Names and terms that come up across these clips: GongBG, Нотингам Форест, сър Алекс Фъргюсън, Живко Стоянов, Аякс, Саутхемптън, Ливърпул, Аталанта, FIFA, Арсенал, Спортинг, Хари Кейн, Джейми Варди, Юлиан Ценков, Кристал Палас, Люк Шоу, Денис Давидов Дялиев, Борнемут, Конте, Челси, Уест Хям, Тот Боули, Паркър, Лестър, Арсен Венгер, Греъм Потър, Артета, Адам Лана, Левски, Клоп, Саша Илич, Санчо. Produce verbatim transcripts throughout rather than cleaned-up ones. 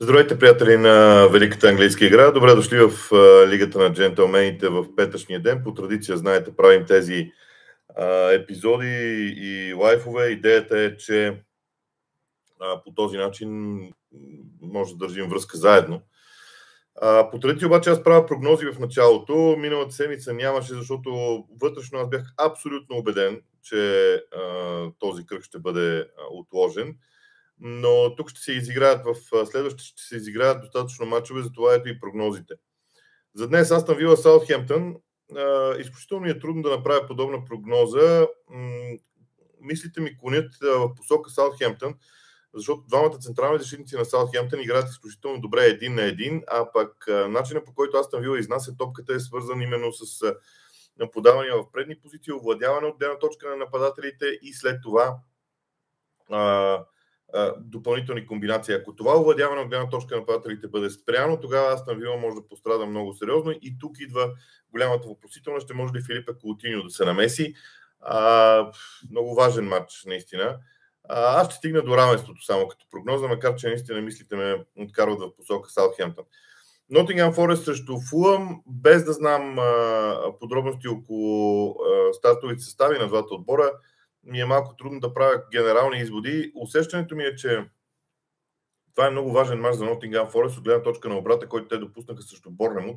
Здравейте, приятели на Великата английска игра. Добре дошли в а, Лигата на джентълмените в петъчния ден. По традиция, знаете, правим тези а, епизоди и лайфове. Идеята е, че а, по този начин може да държим връзка заедно. А, по традиция обаче аз правя прогнози в началото. Миналата седмица нямаше, защото вътрешно аз бях абсолютно убеден, че а, този кръг ще бъде а, отложен. Но тук ще се изиграят в следващите, ще се изиграят достатъчно мачове, затова ето и прогнозите. За днес Астън Вила Саутхемптън. Изключително е трудно да направя подобна прогноза. Мислите ми клонят в посока Саутхемптън, защото двамата централни защитници на Саутхемптън играят изключително добре един на един, а пък начинът, по който Астън Вила изнася топката, е свързан именно с подавания в предни позиции, овладяване от гледна точка на нападателите и след това допълнителни комбинации. Ако това овладяване от гледна точка на нападателите бъде спряно, тогава Астън Вила може да пострада много сериозно и тук идва голямата въпросителна. Ще може ли Филипе Коутиньо да се намеси? А, много важен матч, наистина. А, аз ще стигна до равенството само като прогноза, макар че наистина мислите ме откарват в посока Саутхемптън. Нотингам Форест срещу Фулъм, без да знам а, подробности около а, стартовите състави на двата отбора, ми е малко трудно да правя генерални изводи. Усещането ми е, че това е много важен мач за Нотингам Форест от гледна точка на обрата, който те допуснаха срещу Борнемут.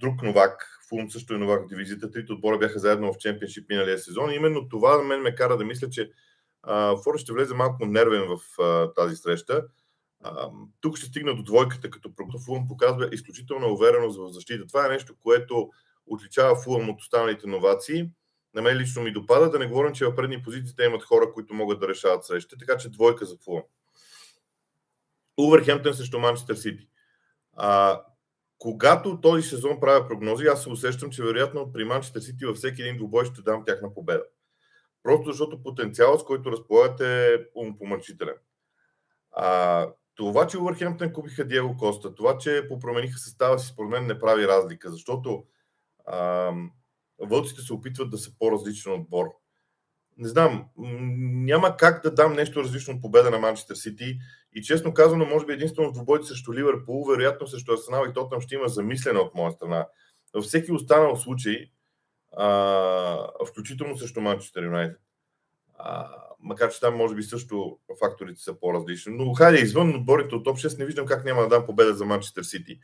Друг новак, Фулъм също е новак в дивизията. Трите отбора бяха заедно в чемпионшип миналия сезон. И именно това на мен ме кара да мисля, че Форест ще влезе малко нервен в а, тази среща. А, тук ще стигна до двойката, като прогноз. Фулъм показва изключителна увереност в защита. Това е нещо, което отличава Фулъм от останалите новации. На мен лично ми допада, да не говорим, че в предни позиции те имат хора, които могат да решават срещите, така че двойка за Фулъм. Уулвърхямптън срещу Манчестър Сити. А, когато този сезон правя прогнози, аз се усещам, че вероятно при Манчестър Сити във всеки един двубой ще дам тяхна победа. Просто защото потенциалът, с който разполагате, е умопомрачителен. А, това, че Уулвърхямптън купиха Диего Коста, това, че попромениха състава си, според мен не прави разлика, защото а, вълците се опитват да са по-различен отбор. Не знам, няма как да дам нещо различно от победа на Манчестър Сити и честно казано, може би единствено в двубойите срещу Ливърпул, вероятно срещу Арсенал и Тотнам ще има замислене от моя страна. Във всеки останал случай, а, включително срещу Манчестър Юнайтед, макар че там може би също факторите са по-различни, но хайде извън отборите от топ шест не виждам как няма да дам победа за Манчестър Сити.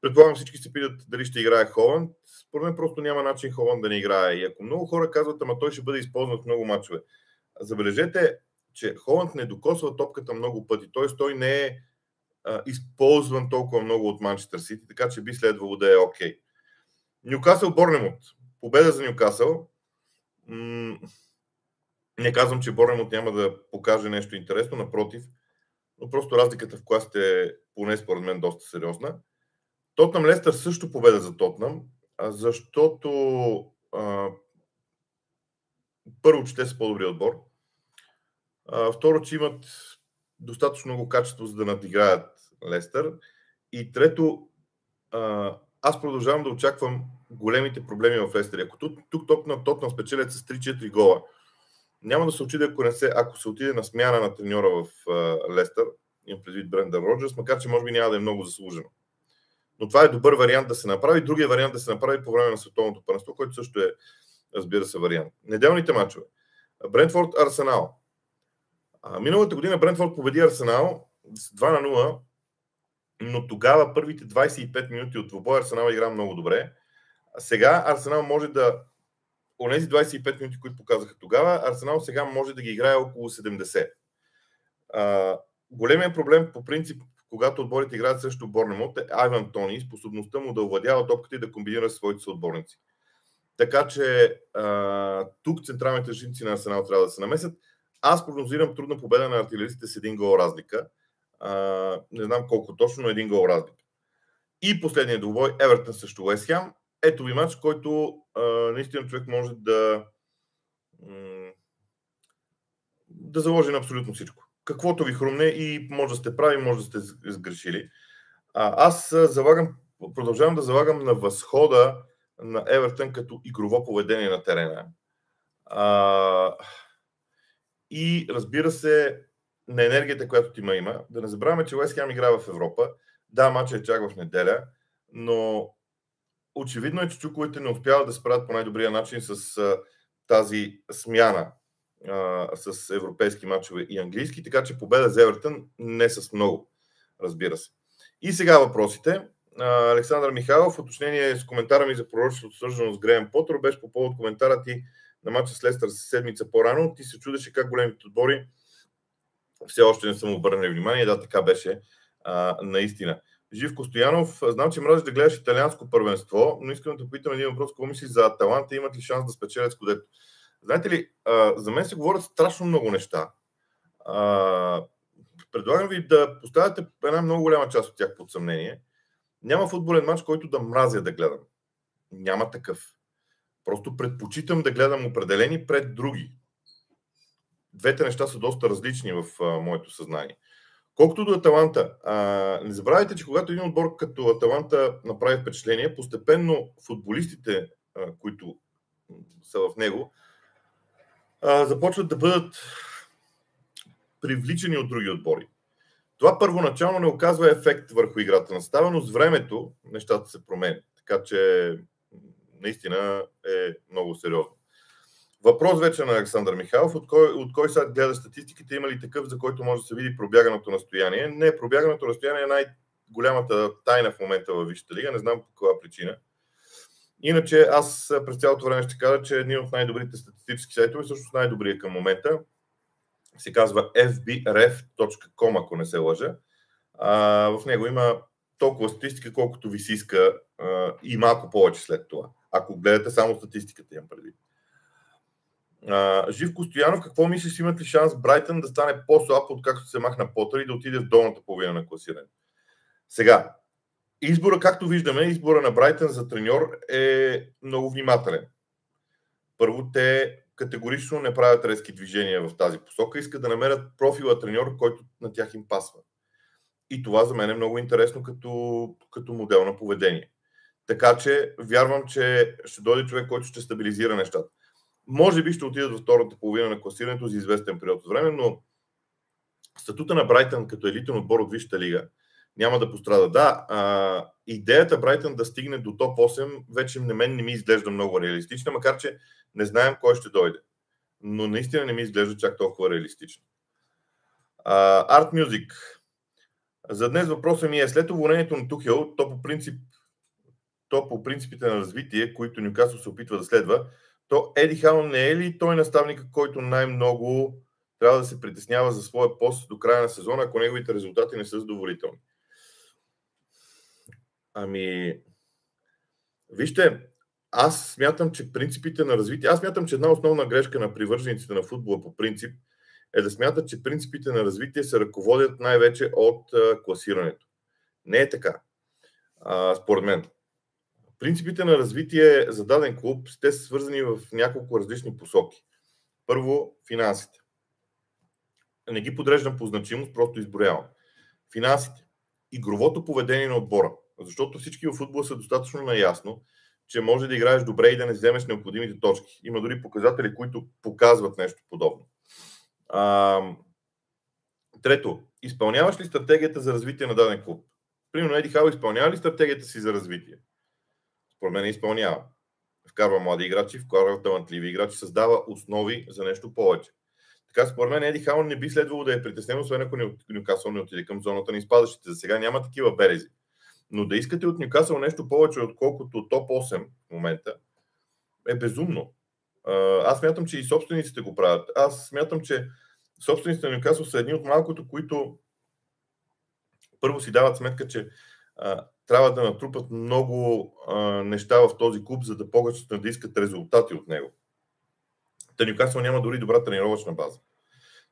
Предполагам всички се питат дали ще играе Холанд. Според мен просто няма начин Холанд да не играе. И ако много хора казват, ама той ще бъде използван в много мачове. Забележете, че Холанд не докосва топката много пъти. Т.е. той не е а, използван толкова много от Манчестър Сити, така че би следвало да е окей. Okay. Нюкасъл Борнемут. Победа за Нюкасъл. М- не казвам, че Борнемут няма да покаже нещо интересно, напротив. Но просто разликата в класите е поне според мен доста сериозна. Тотнам Лестър също победа за Тотнам, защото а, първо, че те са по-добри отбор, а, второ, че имат достатъчно много качество, за да надиграят Лестър и трето, а, аз продължавам да очаквам големите проблеми в Лестър. Ако тук, тук Тотнам, Тотнам спечелят с три-четири гола, няма да се очуди, ако, не се, ако се отиде на смяна на треньора в а, Лестър, имам предвид Брендън Роджърс, макар че може би няма да е много заслужено. Но това е добър вариант да се направи. Другия вариант да се направи по време на световното първенство, който също е, разбира се, вариант. Неделните мачове. Брентфорд Арсенал. Миналата година Брентфорд победи Арсенал с два на нула, но тогава първите двайсет и пет минути от двубоя Арсенал игра много добре. Сега Арсенал може да... Онези двайсет и пет минути, които показаха тогава, Арсенал сега може да ги играе около седемдесет. А, големия проблем по принцип, когато отборите играят срещу Борнемут, е Айван Тони, способността му да овладява топката и да комбинира своите съотборници. Така че а, тук централните защитници на Арсенал трябва да се намесят. Аз прогнозирам трудна победа на артилеристите с един гол разлика. А, не знам колко точно, но един гол разлика. И последният двубой, Евертън срещу Уест Хям. Ето ви мач, който а, наистина човек може да, да заложи на абсолютно всичко. Каквото ви хрумне и може да сте прави, може да сте сгрешили. А, аз залагам, продължавам да залагам на възхода на Евертън като игрово поведение на терена. А, и разбира се, на енергията, която тима има. Да не забравяме, че Уест Хям играе в Европа. Да, матчът е чак в неделя, но очевидно е, че чуковете не успяват да справят по най-добрия начин с а, тази смяна а, с европейски матчове и английски, така че победа за Евертън не с много, разбира се. И сега въпросите. А, Александър Михайлов, уточнение с коментара ми за пророчеството, свързано с Греъм Потър, беше по повод коментара ти на матча с Лестър седмица по-рано. Ти се чудеше как големите отбори все още не съм обърнали внимание. Да, така беше а, наистина. Живко Стоянов, знам, че мразиш да гледаш италианско първенство, но искам да попитам един въпрос, какво мислиш за Аталанта, имат ли шанс да спечелят Скудето? Знаете ли, а, за мен се говорят страшно много неща. А, предлагам ви да поставяте една много голяма част от тях под съмнение. Няма футболен матч, който да мразя да гледам. Няма такъв. Просто предпочитам да гледам определени пред други. Двете неща са доста различни в а, моето съзнание. Колкото до Аталанта, а, не забравяйте, че когато един отбор като Аталанта направи впечатление, постепенно футболистите, а, които са в него, а, започват да бъдат привличани от други отбори. Това първоначално не оказва ефект върху играта на състава, но с времето нещата се променят. Така че наистина е много сериозно. Въпрос вече на Александър Михайлов. От кой, от кой сайт гледа статистиките? Има ли такъв, за който може да се види пробяганото разстояние? Не, пробяганото разстояние е най-голямата тайна в момента във Висшата лига. Не знам по каква причина. Иначе аз през цялото време ще кажа, че един от най-добрите статистически сайтове, всъщност най-добрият към момента, се казва ef b ref dot com, ако не се лъжа. А, в него има толкова статистика, колкото ви си иска а, и малко повече след това. Ако гледате само статистиката, имам предвид. Uh, Живко Стоянов, какво мислиш, имат ли шанс Брайтън да стане по-слаб, откакто се махна Потър и да отиде в долната половина на класиране? Сега, избора, както виждаме, избора на Брайтън за треньор е много внимателен. Първо, те категорично не правят резки движения в тази посока, искат да намерят профила треньор, който на тях им пасва. И това за мен е много интересно като, като модел на поведение. Така че, вярвам, че ще дойде човек, който ще стабилизира нещата. Може би ще отидат във втората половина на класирането за известен период от време, но статута на Брайтън като елитен отбор от Висшата лига няма да пострада. Да, а, идеята Брайтън да стигне до топ осем вече на мен не ми изглежда много реалистична, макар че не знаем кой ще дойде. Но наистина не ми изглежда чак толкова реалистично. А, Art Music. За днес въпросът ми е: след уволнението на Тухел, то по принцип, то по принципите на развитие, които Нюкасъл се опитва да следва, то Еди Хау не е ли той наставника, който най-много трябва да се притеснява за своя пост до края на сезона, ако неговите резултати не са задоволителни? Ами, вижте, аз смятам, че принципите на развитие... Аз смятам, че една основна грешка на привържениците на футбола по принцип е да смятат, че принципите на развитие се ръководят най-вече от класирането. Не е така, а, според мен. Принципите на развитие за даден клуб сте свързани в няколко различни посоки. Първо, финансите. Не ги подреждам по значимост, просто изброявам. Финансите. Игровото поведение на отбора. Защото всички в футбола са достатъчно наясно, че може да играеш добре и да не вземеш необходимите точки. Има дори показатели, които показват нещо подобно. А, трето, изпълняваш ли стратегията за развитие на даден клуб? Примерно, Еди Хау изпълнява ли стратегията си за развитие? Според мен изпълнява. Вкарва млади играчи, вкарва талантливи играчи, създава основи за нещо повече. Така, според мен Еди Хау не би следвало да е притеснен, освен ако Нюкасъл не отиде към зоната на изпадащите. За сега няма такива белези. Но да искате от Нюкасъл нещо повече, отколкото топ осем в момента, е безумно. Аз смятам, че и собствениците го правят. Аз смятам, че собствениците на Нюкасъл са едни от малкото, които първо си дават сметка, че трябва да натрупат много а, неща в този клуб, за да почнат да искат резултати от него. Та Нюкасъл няма дори добра тренировъчна база.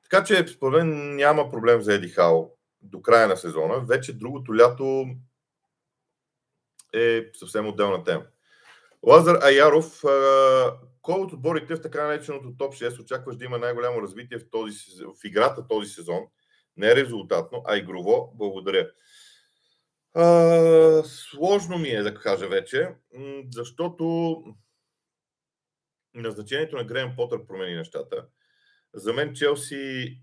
Така че, според мен, няма проблем за Еди Хау до края на сезона. Вече другото лято е съвсем отделна тема. Лазар Аяров, кой от отборите в така нареченото топ шест очакваш да има най-голямо развитие в, този, в играта този сезон? Не резултатно, а игрово. Благодаря. А, сложно ми е да кажа вече, защото назначението на Греъм Потър промени нещата. За мен Челси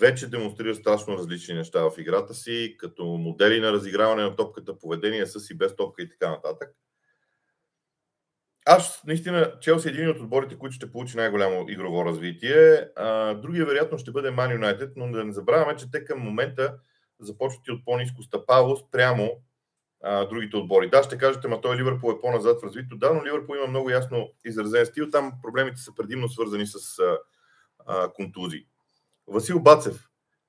вече демонстрира страшно различни неща в играта си, като модели на разиграване на топката, поведение с и без топка и така нататък. Аз, наистина, Челси е един от отборите, които ще получи най-голямо игрово развитие. Другия вероятно ще бъде Ман Юнайтед, но да не забравяме, че те към момента започват и от по-ниско стъпало спрямо а, другите отбори. Да, ще кажете, ма той Ливърпул е по-назад в развитието. Да, но Ливърпул има много ясно изразен стил. Там проблемите са предимно свързани с а, а, контузии. Васил Бацев.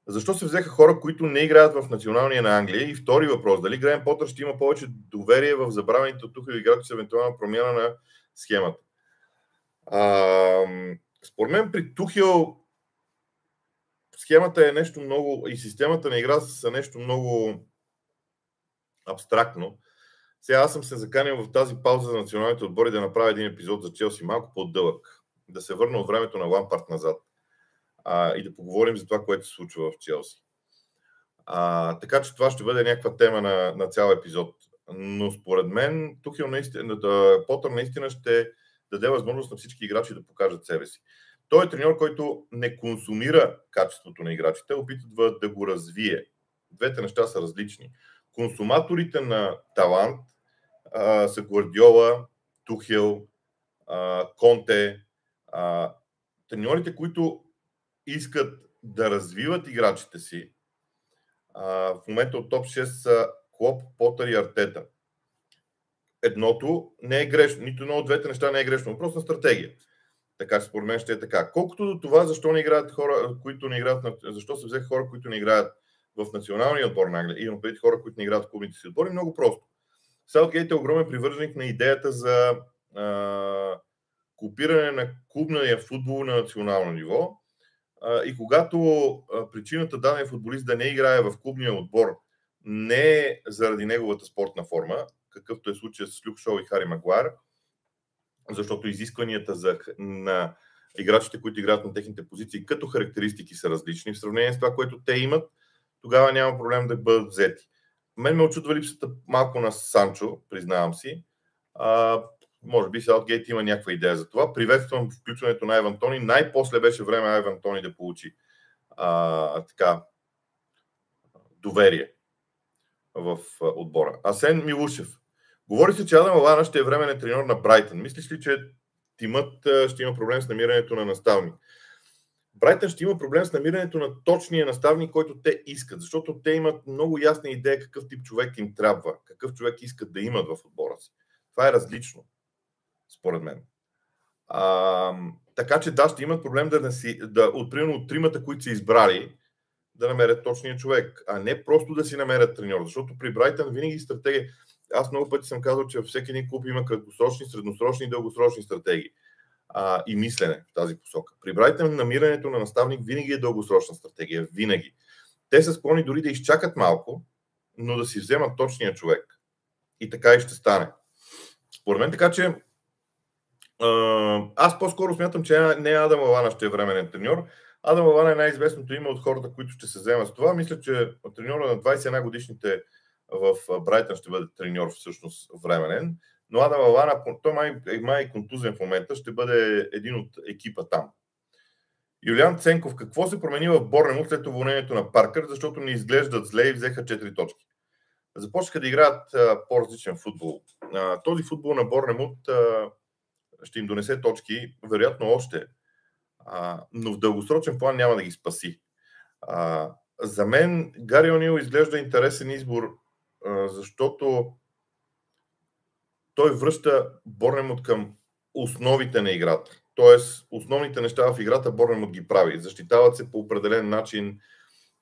Защо се взеха хора, които не играят в националния на Англия? И втори въпрос. Дали Греъм Потър ще има повече доверие в забравените от Тухел играчи с евентуална промяна на схемата? А, според мен при Тухел схемата е нещо много... и системата на игра са нещо много абстрактно. Сега аз съм се заканил в тази пауза за националните отбори да направя един епизод за Челси малко по-дълъг. Да се върна от времето на Лампард назад. А, и да поговорим за това, което се случва в Челси. А, така че това ще бъде някаква тема на, на цял епизод. Но според мен Тухел наистина, да, Потър наистина ще даде възможност на всички играчи да покажат себе си. Той е треньор, който не консумира качеството на играчите, опитва да го развие. Двете неща са различни. Консуматорите на талант а, са Гвардиола, Тухел, а, Конте. А, треньорите, които искат да развиват играчите си, а, в момента от топ шест са Клоп, Потър и Артета. Едното не е грешно, нито едно от двете неща не е грешно. Въпрос на стратегия. Така, според мен ще е така. Колкото до това, защо не играят хора, които не играят, защо се взеха хора, които не играят в националния отбор на Англия, имам предвид хора, които не играят в клубните си отбори, много просто. Саутгейт е огромен привърженик на идеята за а, копиране на клубния футбол на национално ниво. И когато причината даден футболист да не играе в клубния отбор не е заради неговата спортна форма, какъвто е случая с Люк Шоу и Хари Магуайр, защото изискванията за, на играчите, които играят на техните позиции, като характеристики са различни в сравнение с това, което те имат, тогава няма проблем да бъдат взети. Мен ме очудва липсата малко на Санчо, признавам си. А, може би Саутгейт има някаква идея за това. Приветствам включването на Айван Тони. Най-после беше време Айван Тони да получи а, така, доверие в а, отбора. Асен Милушев. Говори се, че Адам Лана ще е временен треньор на Брайтън. Мислиш ли, че тимът ще има проблем с намирането на наставник? Брайтън ще има проблем с намирането на точния наставник, който те искат, защото те имат много ясна идея какъв тип човек им трябва, какъв човек искат да имат в отбора си. Това е различно, според мен. А, така че да, ще имат проблем да, да, да от, примерно, от тримата, които са избрали, да намерят точния човек, а не просто да си намерят треньор, защото при Брайтън винаги стратегия... Аз много пъти съм казал, че във всеки един клуб има краткосрочни, средносрочни и дългосрочни стратегии а, и мислене в тази посока. При Брайтън намирането на наставник винаги е дългосрочна стратегия, винаги. Те са склонни дори да изчакат малко, но да си вземат точния човек. И така и ще стане. Според мен, така че аз по-скоро смятам, че не Адам Лана ще е временен треньор. Адам Лана е най-известното име от хората, които ще се вземат с това. Мисля, че треньора на двадесет и една годишните в Брайтън ще бъде треньор всъщност временен. Но Адам Лана, той май, май контузен в момента, ще бъде един от екипа там. Юлиан Ценков. Какво се промени в Борнемут след уволнението на Паркър, защото не изглеждат зле и взеха четири точки? Започнаха да играят по-различен футбол. А, този футбол на Борнемут а, ще им донесе точки, вероятно още, а, но в дългосрочен план няма да ги спаси. А, за мен Гари Невил изглежда интересен избор, а, защото той връща Борнемут към основите на играта. Тоест, основните неща в играта Борнемут ги прави. Защитават се по определен начин,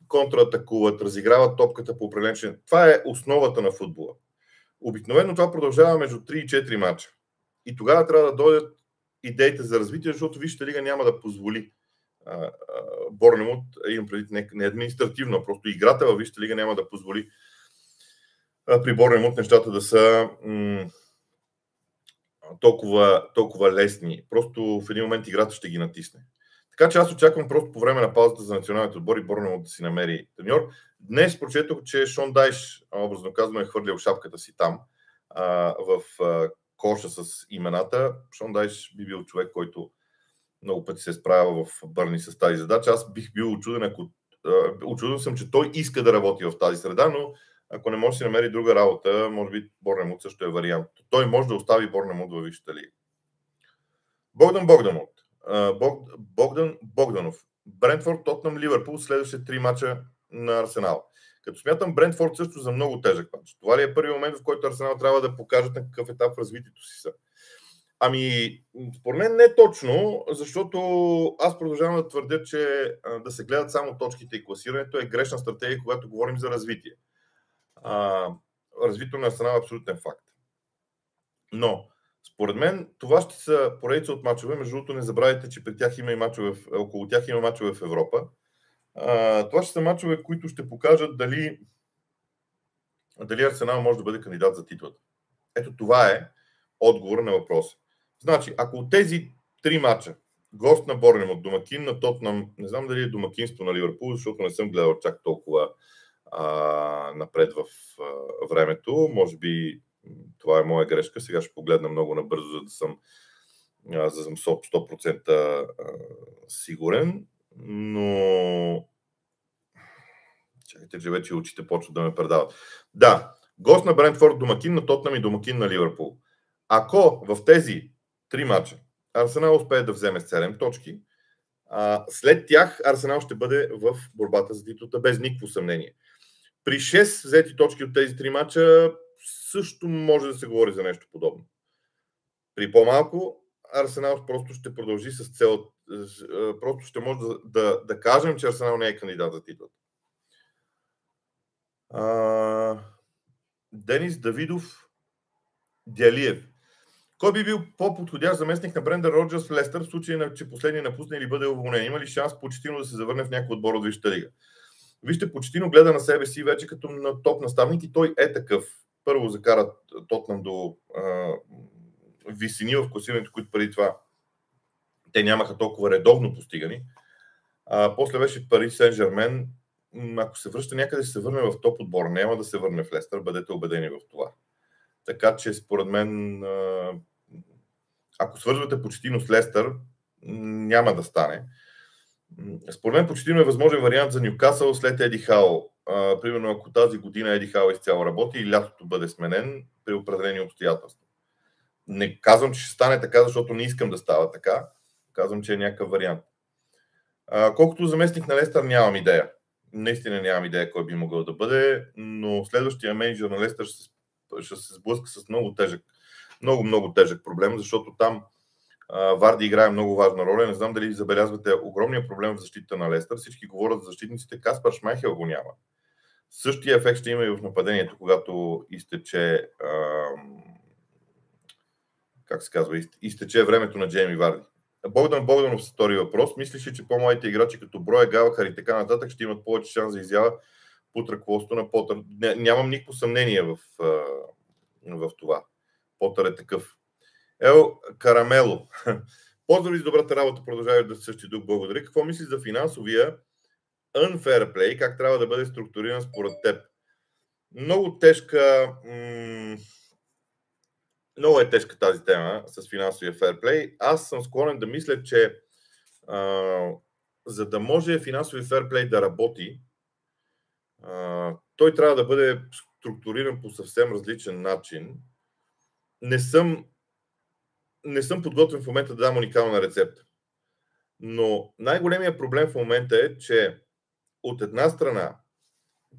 контратакуват, разиграват топката по определен начин. Това е основата на футбола. Обикновено това продължава между три и четири мача. И тогава трябва да дойдат идеите за развитие, защото Висшата лига няма да позволи Борнемут, имам предвид не, не административно, просто играта във Висшата лига няма да позволи а, при Борнемут нещата да са м- толкова, толкова лесни. Просто в един момент играта ще ги натисне. Така че аз очаквам просто по време на паузата за националните отбори Борнемут да си намери треньор. Днес прочетох, че Шон Дайш, образно казано, е хвърлял шапката си там, а, в а, коша с имената. Шон Дайш би бил човек, който много пъти се справя в Бърни с тази задача. Аз бих бил учуден, ако... Учуден съм, че той иска да работи в тази среда, но ако не може да си намери друга работа, може би Борнемут също е вариант. Той може да остави Борнемут във висшата лига. Богдан Богданов. Бог... Богдан Богданов. Брентфорд, Тотнам, Ливърпул, следващите три мача на Арсенал. Като смятам Брентфорд също за много тежък мач. Това ли е първият момент, в който Арсенал трябва да покажат на какъв етап развитието си са? Ами, според мен не точно, защото аз продължавам да твърдя, че да се гледат само точките и класирането е грешна стратегия, когато говорим за развитие. А, развитието на Арсенал е абсолютен факт. Но, според мен, това ще са поредица от мачове. Между другото, не забравяйте, че при тях има и мачове, около тях има мачове в Европа. А, това ще са мачове, които ще покажат дали, дали Арсенал може да бъде кандидат за титлата. Ето това е отговор на въпроса. Значи, ако от тези три мача, гост на Борнемут, домакин на Тотнам, не знам дали е домакинство на Ливърпул, защото не съм гледал чак толкова а, напред в а, времето, може би това е моя грешка, сега ще погледна много набързо, за да съм, а, за да съм сто процента а, сигурен, но чакайте, че вече очите почват да ме предават. Да, гост на Брентфорд, домакин на Тотнам и домакин на Ливърпул. Ако в тези три мача Арсенал успее да вземе седем точки, а, след тях Арсенал ще бъде в борбата за титлата без никакво съмнение. При шест взети точки от тези три мача също може да се говори за нещо подобно. При по-малко Арсенал просто ще продължи с цел, просто ще може да, да, да кажем, че Арсенал не е кандидат за титлата. А, Денис Давидов Дялиев. Кой би бил по-подходящ заместник на Брендън Роджърс в Лестър, в случай, на, че последния напусне или бъде уволнен? Има ли шанс Почетино да се завърне в някой отбор от висшата лига? Вижте, Почетино гледа на себе си вече като на топ наставник и той е такъв. Първо закара Тотнам до а, висини в класирането, които преди това те нямаха толкова редовно постигани. А, после беше Пари Сен-Жермен. Ако се връща някъде, ще се върне в топ отбор. Няма да се върне в Лестър, бъдете убедени в това. Така че, според мен, ако свързвате Почетино с Лестър, няма да стане. Според мен Почетино е възможен вариант за Нюкасъл след Еди Хау. Примерно, ако тази година Еди Хау изцяло работи и лятото бъде сменен при определени обстоятелства. Не казвам, че ще стане така, защото не искам да става така. Казвам, че е някакъв вариант. А, колкото заместник на Лестър, нямам идея. Наистина нямам идея кой би могъл да бъде, но следващия менеджер на Лестър ще се ще се сблъска с много тежък, много, много тежък проблем, защото там а, Варди играе много важна роля. Не знам дали забелязвате огромния проблем в защита на Лестър. Всички говорят за защитниците. Каспар Шмайхел го няма. Същия ефект ще има и в нападението, когато изтече а, как се казва, изтече времето на Джейми Варди. Богдан Богданов с втори въпрос. Мислиш ли, че по-младите играчи като Броя, Галахър и така нататък ще имат повече шанс за изява под ръководството на Потър? Нямам никакво съмнение в, в това. Потър е такъв. Ел Карамело. Поздрави с добрата работа, продължаваш да се същи дух. Благодаря. Какво мислиш за финансовия unfair play? Как трябва да бъде структуриран според теб? Много тежка... М- много е тежка тази тема с финансовия fair play. Аз съм склонен да мисля, че а, за да може финансовия fair play да работи, Uh, той трябва да бъде структуриран по съвсем различен начин. Не съм, не съм подготвен в момента да дам уникална рецепта. Но най-големият проблем в момента е, че от една страна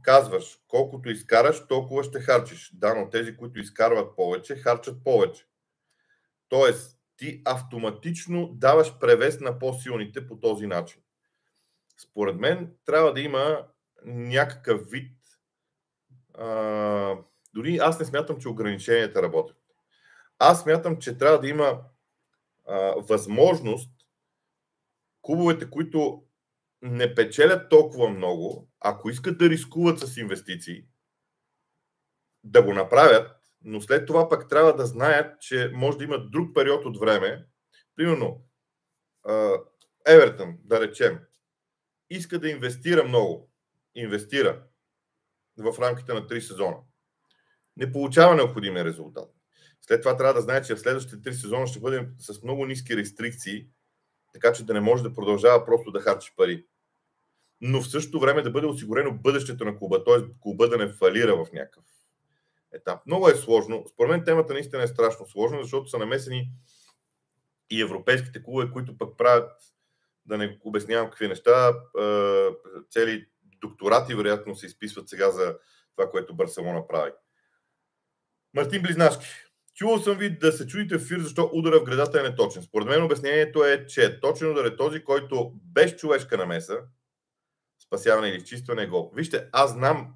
казваш, колкото изкараш, толкова ще харчиш. Да, но тези, които изкарват повече, харчат повече. Тоест, ти автоматично даваш превес на по-силните по този начин. Според мен трябва да има някакъв вид. А, дори аз не смятам, че ограниченията работят. Аз смятам, че трябва да има а, възможност клубовете, които не печелят толкова много, ако искат да рискуват с инвестиции, да го направят, но след това пък трябва да знаят, че може да имат друг период от време. Примерно, а, Евертън, да речем, иска да инвестира много. Инвестира в рамките на три сезона. Не получава необходимия резултат. След това трябва да знае, че в следващите три сезона ще бъдем с много ниски рестрикции така че да не може да продължава просто да харчи пари. Но в същото време да бъде осигурено бъдещето на клуба, т.е. клуба да не фалира в някакъв етап. Много е сложно. Според мен темата наистина е страшно сложна, защото са намесени и европейските клубове, които пък правят, да не обяснявам какви неща, цели докторати вероятно се изписват сега за това, което Барселона прави. Мартин Близнашки. Чувал съм ви да се чудите в ефир защо удара в гредата е неточен. Според мен обяснението е, че точен удар е този, който без човешка намеса, спасяване или изчистване е гол. Вижте, аз знам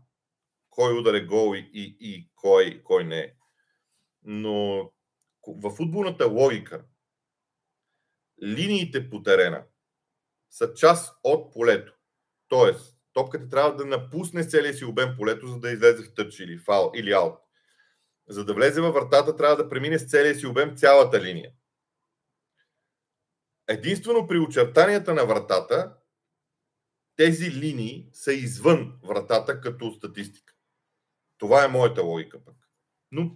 кой удар е гол и, и, и кой, кой не е. Но в футболната логика линиите по терена са част от полето. Тоест, топката трябва да напусне целия си обем полето, за да излезе в тъч или фаул или аут. За да влезе във вратата, трябва да премине с целия си обем цялата линия. Единствено при очертанията на вратата, тези линии са извън вратата като статистика. Това е моята логика пък. Но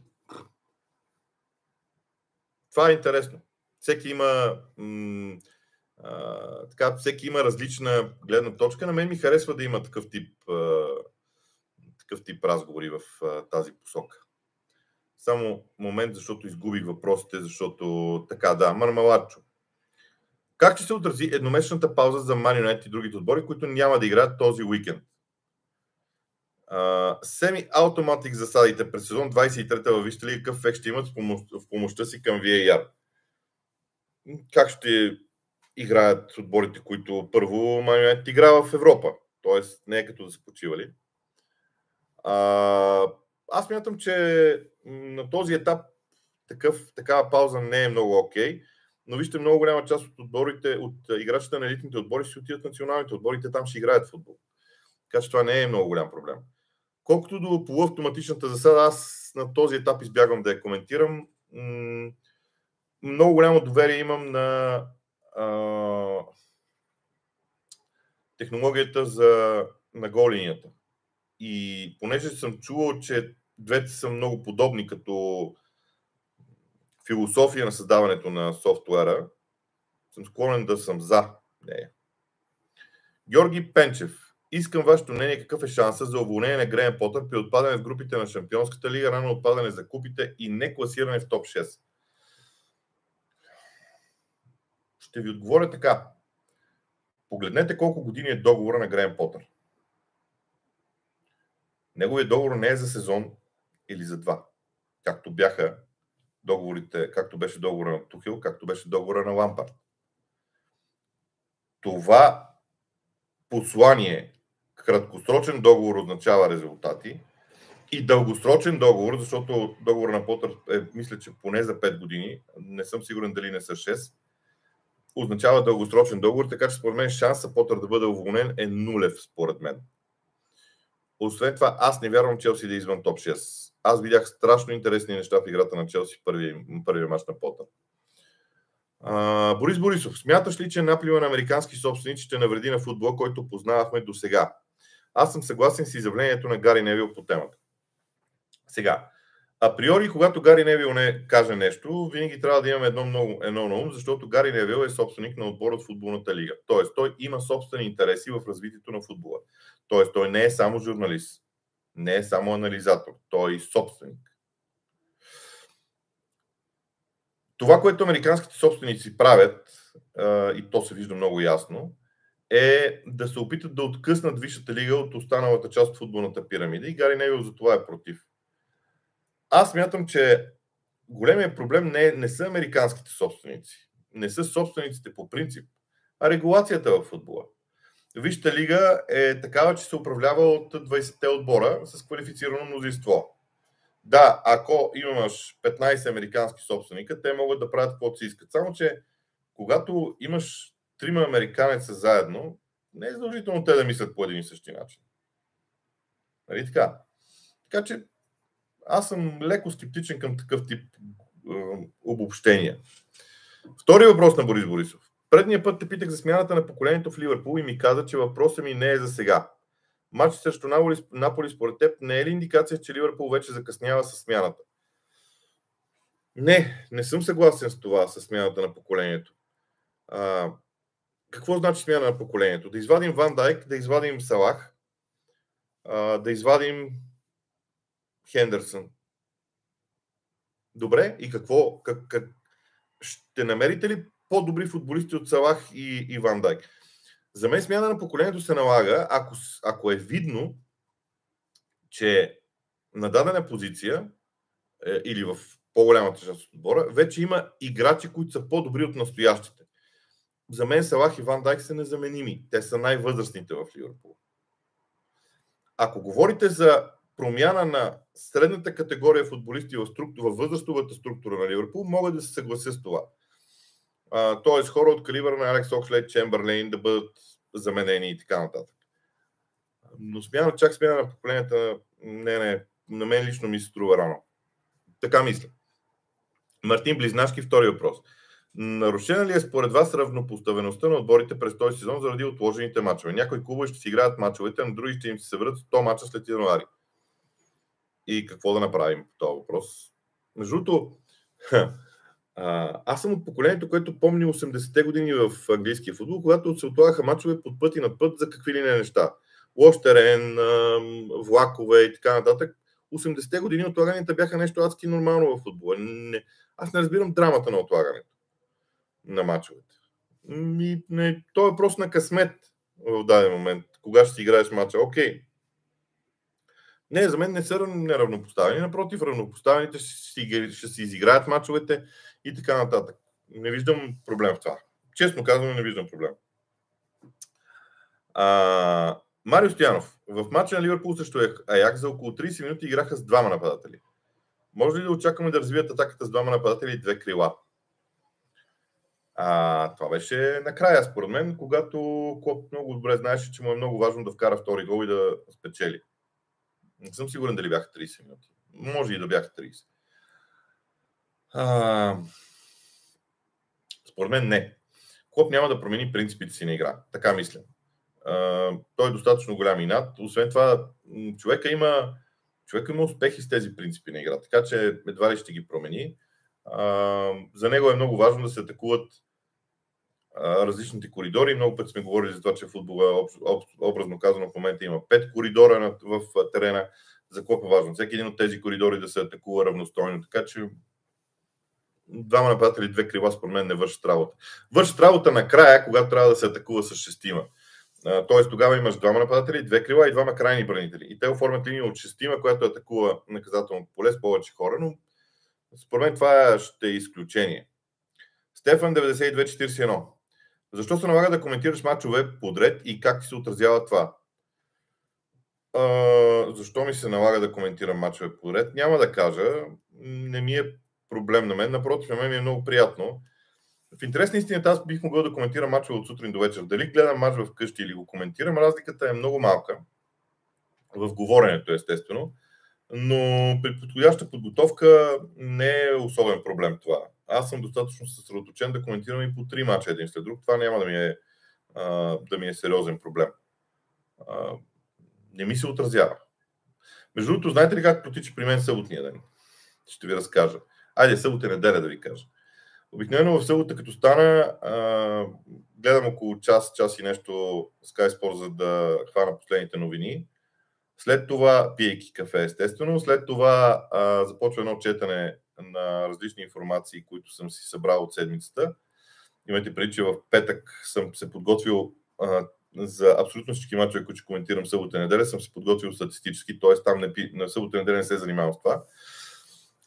това е интересно. Всеки има, м- а, така, всеки има различна гледна точка. На мен ми харесва да има такъв тип, а, такъв тип разговори в а, тази посока. Само момент, защото изгубих въпросите, защото така, да, Мармалачо. Как ще се отрази едномесечната пауза за Ман Юнайтед и другите отбори, които няма да играят този уикенд? Semi-automatic засадите през сезон двайсет и трета във Висшата лига, какъв ефект ще имат в, помощ, в помощта си към ви ей ар? Как ще играят отборите, които първо Ман Юнайтед игра в Европа? Тоест, не е като да са почивали. А, аз мятам, че на този етап такъв, такава пауза не е много окей. Но вижте, много голяма част от отборите, от играчите на елитните отбори си отиват националните отборите, там ще играят футбол. Така че това не е много голям проблем. Колкото до полуавтоматичната засада, аз на този етап избягвам да я коментирам. М- много голямо доверие имам на а- технологията за на гол-линията. И понеже съм чувал, че двете са много подобни като философия на създаването на софтуера, съм склонен да съм за нея. Георги Пенчев. Искам вашето мнение какъв е шанса за уволнение на Греъм Потър при отпадане в групите на Шампионската лига, рано отпадане за купите и не класиране в топ шест. Ще ви отговоря така. Погледнете колко години е договора на Греъм Потър. Неговият договор не е за сезон или за два, както бяха договорите, както беше договора на Тухел, както беше договора на Лампард. Това послание, краткосрочен договор означава резултати и дългосрочен договор, защото договор на Потър е, мисля, че поне за пет години, не съм сигурен дали не са шест, означава дългосрочен договор, така че според мен шанса Потър да бъде уволнен е нулев, според мен. Освен това, аз не вярвам Челси да извън топ шест. Аз видях страшно интересни неща в играта на Челси първи, първи мач на Потър. А, Борис Борисов, смяташ ли, че наплива на американски собственици ще навреди на футбола, който познавахме до сега? Аз съм съгласен с изявлението на Гари Невил по темата. Сега, априори, когато Гари Невил не каже нещо, винаги трябва да имаме едно много едно на ум, защото Гари Невил е собственик на отбор от футболната лига. Тоест, той има собствени интереси в развитието на футбола. Тоест, той не е само журналист. Не е само анализатор, той е собственик. Това, което американските собственици правят, и то се вижда много ясно, е да се опитат да откъснат висшата лига от останалата част от футболната пирамида и Гари Невил за това е против. Аз мятам, че големият проблем не, е, не са американските собственици, не са собствениците по принцип, а регулацията във футбола. Висшата лига е такава, че се управлява от двайсетте отбора с квалифицирано мнозинство. Да, ако имаш петнайсет американски собственика, те могат да правят каквото си искат. Само, че когато имаш трима американеца заедно, не е задължително те да мислят по един и същи начин. Нали така? Така че аз съм леко скептичен към такъв тип е, обобщения. Втори въпрос на Борис Борисов. Предния път те питах за смяната на поколението в Ливърпул и ми каза, че въпросът ми не е за сега. Матчът срещу Наполи според теб не е ли индикация, че Ливърпул вече закъснява със смяната? Не, не съм съгласен с това, със смяната на поколението. А, Какво значи смяна на поколението? Да извадим Ван Дайк, да извадим Салах, да извадим Хендерсон. Добре, и какво? Как, как... Ще намерите ли по-добри футболисти от Салах и, и Ван Дайк? За мен смяна на поколението се налага, ако, ако е видно, че на дадена позиция е, или в по-голямата част от отбора, вече има играчи, които са по-добри от настоящите. За мен Салах и Ван Дайк са незаменими. Те са най-възрастните в Ливърпул. Ако говорите за промяна на средната категория футболисти в структура, в възрастовата структура на Ливърпул, мога да се съглася с това. Uh, т.е. хора от калибъра на Алекс Окслейд, Чемберлейн да бъдат заменени и така нататък. Но смяна, чак смяна на поколенията, не, не, на мен лично ми се струва рано. Така мисля. Мартин Близнашки, втори въпрос. Нарушена ли е според вас равнопоставеността на отборите през този сезон заради отложените мачове? Някои клубове ще си играят мачовете, а други ще им се съберат сто мача след януари. И какво да направим по този въпрос? Между другото, аз съм от поколението, което помни осемдесетте години в английския футбол, когато се отлагаха мачове под път и на път за какви ли не неща. Лош терен, влакове и така нататък. осемдесетте години отлаганията бяха нещо адски нормално в футбола. Не, аз не разбирам драмата на отлагането на мачовете. Ми, не, то е въпрос на късмет в даден момент. Кога ще си играеш мача? Окей. Не, за мен не са неравнопоставени. Напротив, равнопоставените ще си, ще си изиграят мачовете и така нататък. Не виждам проблем в това. Честно казвам, не виждам проблем. А, Марио Стоянов. В матча на Ливърпул срещу Аякс за около трийсет минути играха с двама нападатели. Може ли да очакваме да развият атаката с двама нападатели и две крила? А, това беше накрая, според мен, когато Клоп много добре знаеше, че му е много важно да вкара втори гол и да спечели. Не съм сигурен дали бяха трийсет минути. Може и да бяха трийсет. А... Според мен не. Клоп няма да промени принципите си на игра. Така мисля. А... Той е достатъчно голям инат. Освен това, човека има... човека има успехи с тези принципи на игра. Така че едва ли ще ги промени. А... За него е много важно да се атакуват а... различните коридори. Много пъти сме говорили за това, че футбола, об... Об... образно казано, в момента има пет коридора в терена. За Клоп е важно всеки един от тези коридори да се атакува равностойно. Така че двама нападатели, две крила, според мен не вършат работа. Вършат работа накрая, когато трябва да се атакува с шестима. Тоест тогава имаш двама нападатели, две крила и двама крайни бранители. И те оформят линия от шестима, която атакува наказателното поле с повече хора, но според мен това ще е изключение. Стефан деветдесет и две четирийсет и едно. Защо се налага да коментираш мачове подред и как ти се отразява това? А, защо ми се налага да коментирам мачове подред? Няма да кажа. Не ми е проблем на мен. Напротив, на мен ми е много приятно. В интерес на истината, аз бих могъл да коментирам мачове от сутрин до вечер. Дали гледам мач в къщи или го коментирам, разликата е много малка. В говоренето, естествено. Но при подходяща подготовка не е особен проблем това. Аз съм достатъчно съсредоточен да коментирам и по три мача един след друг. Това няма да ми е, да ми е сериозен проблем. Не ми се отразява. Между другото, знаете ли как протича при мен съботния ден? Ще ви разкажа. Айде, събота и неделя да ви кажа. Обикновено в събота, като стана, а, гледам около час, час и нещо Sky Sport, за да хвана последните новини. След това, пиейки кафе, естествено, след това а, започва едно четене на различни информации, които съм си събрал от седмицата. Имайте предвид, че в петък съм се подготвил а, за абсолютно всички мачове, които коментирам събота и неделя, съм се подготвил статистически, т.е. там не, на събота и неделя не се занимавам с това.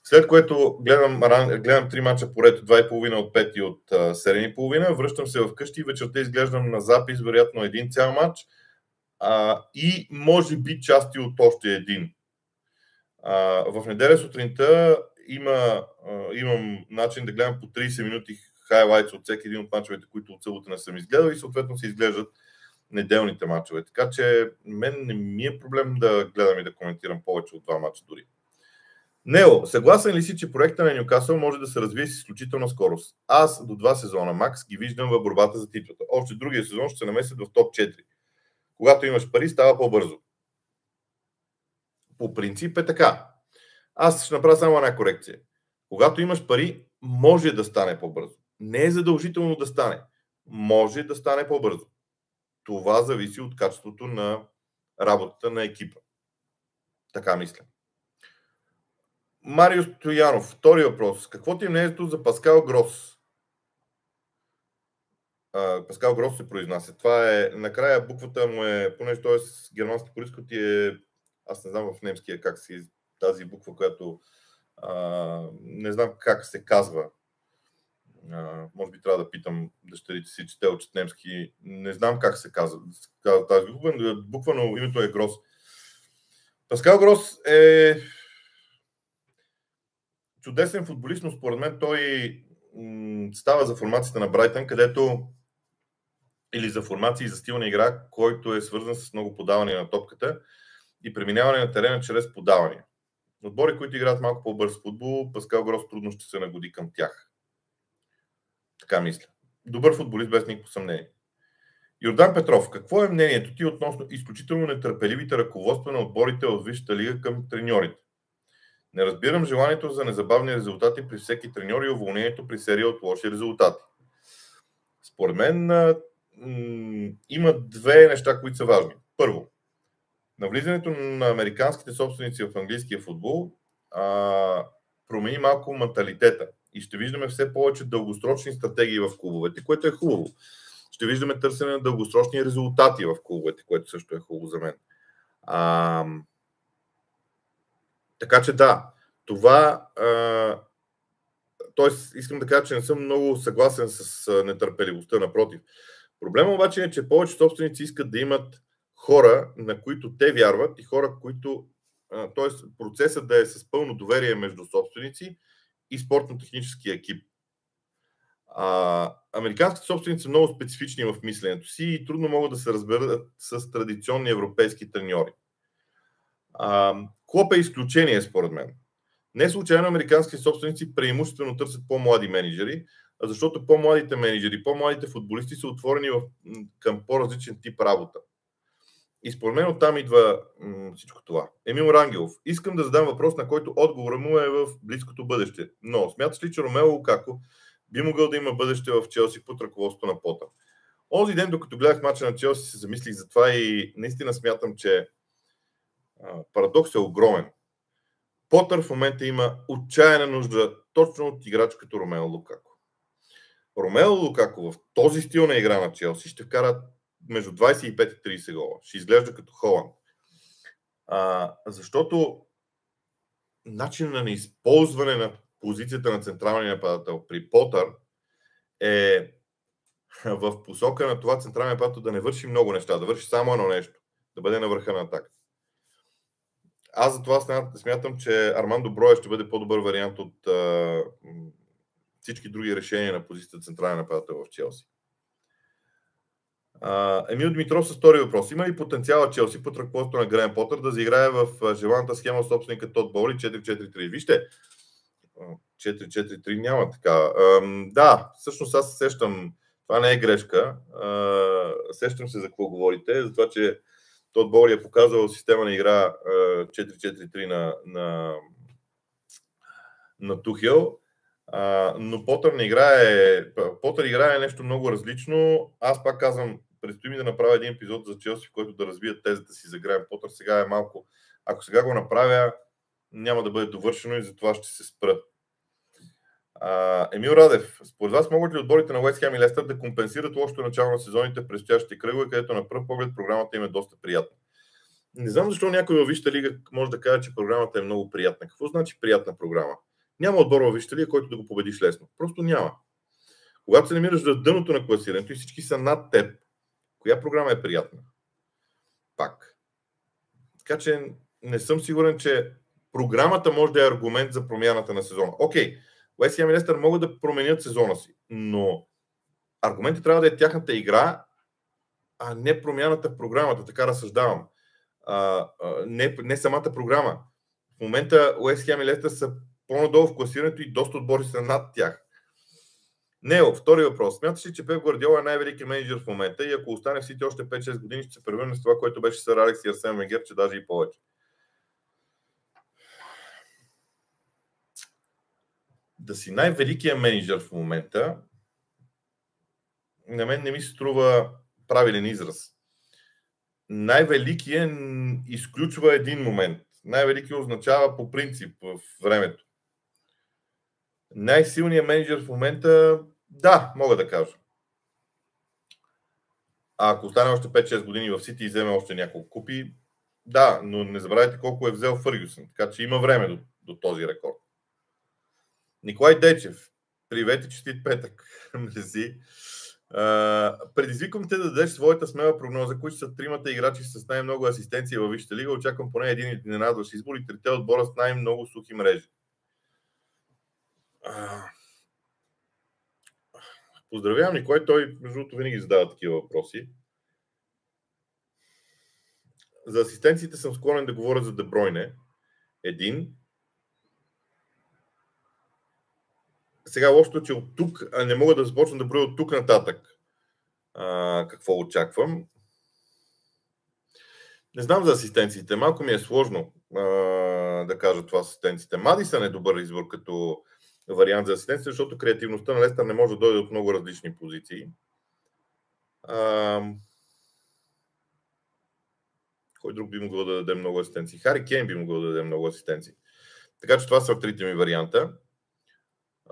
След което гледам, гледам три мача поред от два и половина, от пет и от седем и половина, връщам се вкъщи и вечерта изглеждам на запис, вероятно един цял мач а, и може би части от още един. А, в неделя сутринта има, а, имам начин да гледам по трийсет минути хайлайтс от всеки един от мачовете, които от събота не съм изгледал и съответно се изглеждат неделните мачове. Така че мен не ми е проблем да гледам и да коментирам повече от два мача дори. Нео, съгласен ли си, че проекта на Нюкасъл може да се развие с изключителна скорост? Аз до два сезона макс ги виждам в борбата за титлата. Още другия сезон ще се намесят в топ четири. Когато имаш пари, става по-бързо. По принцип е така. Аз ще направя само една корекция. Когато имаш пари, може да стане по-бързо. Не е задължително да стане. може да стане по-бързо. Това зависи от качеството на работата на екипа. Така мисля. Марио Стоянов, втори въпрос. Какво ти е мнението за Паскал Грос? А, Паскал Грос се произнася. Това е, накрая буквата му е, понеже той е с германски произход и е, аз не знам в немския как си, тази буква, която а, не знам как се казва. А, може би трябва да питам дъщерите си, че те учат немски. Не знам как се казва тази буква, буква, но името е Грос. Паскал Грос е чудесен футболист, но според мен той става за формацията на Брайтън, където или за формация и за стил на игра, който е свързан с много подаване на топката и преминаване на терена чрез подаване. Отбори, които играят малко по-бърз футбол, Паскал Грос трудно ще се нагоди към тях. Така мисля. Добър футболист, без никакво съмнение. Йордан Петров, какво е мнението ти относно изключително нетърпеливите ръководства на отборите от Висшата лига към треньорите? Не разбирам желанието за незабавни резултати при всеки треньор и уволнението при серия от лоши резултати. Според мен м- има две неща, които са важни. Първо, навлизането на американските собственици в английския футбол а, промени малко менталитета и ще виждаме все повече дългосрочни стратегии в клубовете, което е хубаво. Ще виждаме търсене на дългосрочни резултати в клубовете, което също е хубаво за мен. А, Така че да, това, т.е. искам да кажа, че не съм много съгласен с нетърпеливостта, напротив. Проблема обаче е, че повече собственици искат да имат хора, на които те вярват и хора, които, т.е. процесът да е с пълно доверие между собственици и спортно-технически екип. А, американските собственици са много специфични в мисленето си и трудно могат да се разберат с традиционни европейски треньори. Клоп е изключение, според мен. Не случайно американски собственици преимуществено търсят по-млади менеджери, защото по-младите менеджери, по-младите футболисти са отворени в, към по-различен тип работа. И според мен оттам идва м- всичко това. Емил Рангелов. Искам да задам въпрос, на който отговорът му е в близкото бъдеще. Но смяташ ли, че Ромело Лукако би могъл да има бъдеще в Челси под ръководството на Потър? Онзи ден, докато гледах мача на Челси, се замислих за това и наистина смятам, че парадокс е огромен. Потър в момента има отчаяна нужда точно от играч като Ромео Лукако. Ромео Лукако в този стил на игра на Челси ще вкара между двайсет и пет и трийсет гола. Ще изглежда като Холанд. А, защото начинът на използване на позицията на централния нападател при Потър е в посока на това централния нападател да не върши много неща, да върши само едно нещо, да бъде на върха на атаката. Аз затова смятам, че Армандо Броя ще бъде по-добър вариант от а, всички други решения на позицията централен нападател в Челси. А, Емил Димитров с втори въпрос. Има ли потенциала Челси под ръководството на Греъм Потър да заиграе в желаната схема собственика Тот Боули четири четири три? Вижте, четири четири три няма така. А, да, всъщност аз сещам, това не е грешка. А, сещам се за какво говорите, за това, че Тот Боули е показал система на игра четири четири три на, на, на Тухел, а, но Потър не играе, Потър играе нещо много различно. Аз пак казвам, предстои ми да направя един епизод за Челси, в който да развия тезата си за Греъм Потър. Сега е малко, ако сега го направя, няма да бъде довършено и затова ще се спра. А, Емил Радев, според вас могат ли отборите на Уест Хям и Лестър да компенсират лошото начало на сезоните в предстоящите кръгове, където на пръв поглед програмата им е доста приятна? Не знам защо някой във Висшата лига може да каже, че програмата е много приятна. Какво значи приятна програма? Няма отбор във Висшата лига, който да го победиш лесно. Просто няма. Когато се намираш до дъното на класирането и всички са над теб, коя програма е приятна? Пак. Така че не съм сигурен, че програмата може да е аргумент за промяната на сезона. Окей. Уест Хям и Лестър могат да променят сезона си, но аргументът трябва да е тяхната игра, а не промяната в програмата, така разсъждавам. А, а, не, не самата програма. В момента Уест Хям и Лестър са по-надолу в класирането и доста отбори са над тях. Нео, втори въпрос. Смяташ ли, че Пеп Гвардиола е най-великият менеджер в момента и ако остане в Сити още пет-шест години, ще се превърне с това, което беше сър Алекс и Арсен Венгер, че даже и повече? Да си най-великият менеджер в момента на мен не ми се струва правилен израз. Най-великият изключва един момент. Най-великият означава по принцип в времето. Най-силният менеджер в момента, да, мога да кажа. А ако остане още пет-шест години в Сити и вземе още няколко купи, да, но не забравяйте колко е взел Фъргюсън, така че има време до, до този рекорд. Николай Дечев, привет и честит петък. Uh, предизвиквам те да дадеш своята смела прогноза, които са тримата играчи с най-много асистенции във Висшата лига. Очаквам поне един и ненадващ избор и трите отбора с най-много сухи мрежи. Uh, поздравявам Никой, той между другото винаги задава такива въпроси. За асистенциите съм склонен да говоря за Де Бройне. Един. Сега лошото, че от тук, а не мога да започна да броя от тук нататък. А, какво очаквам? Не знам за асистенциите. Малко ми е сложно а, да кажа това с асистенциите. Мадисън е добър избор като вариант за асистенци, защото креативността на Лестър не може да дойде от много различни позиции. А, кой друг би могъл да даде много асистенции? Хари Кейн би могъл да даде много асистенции. Така че това са трите ми варианта.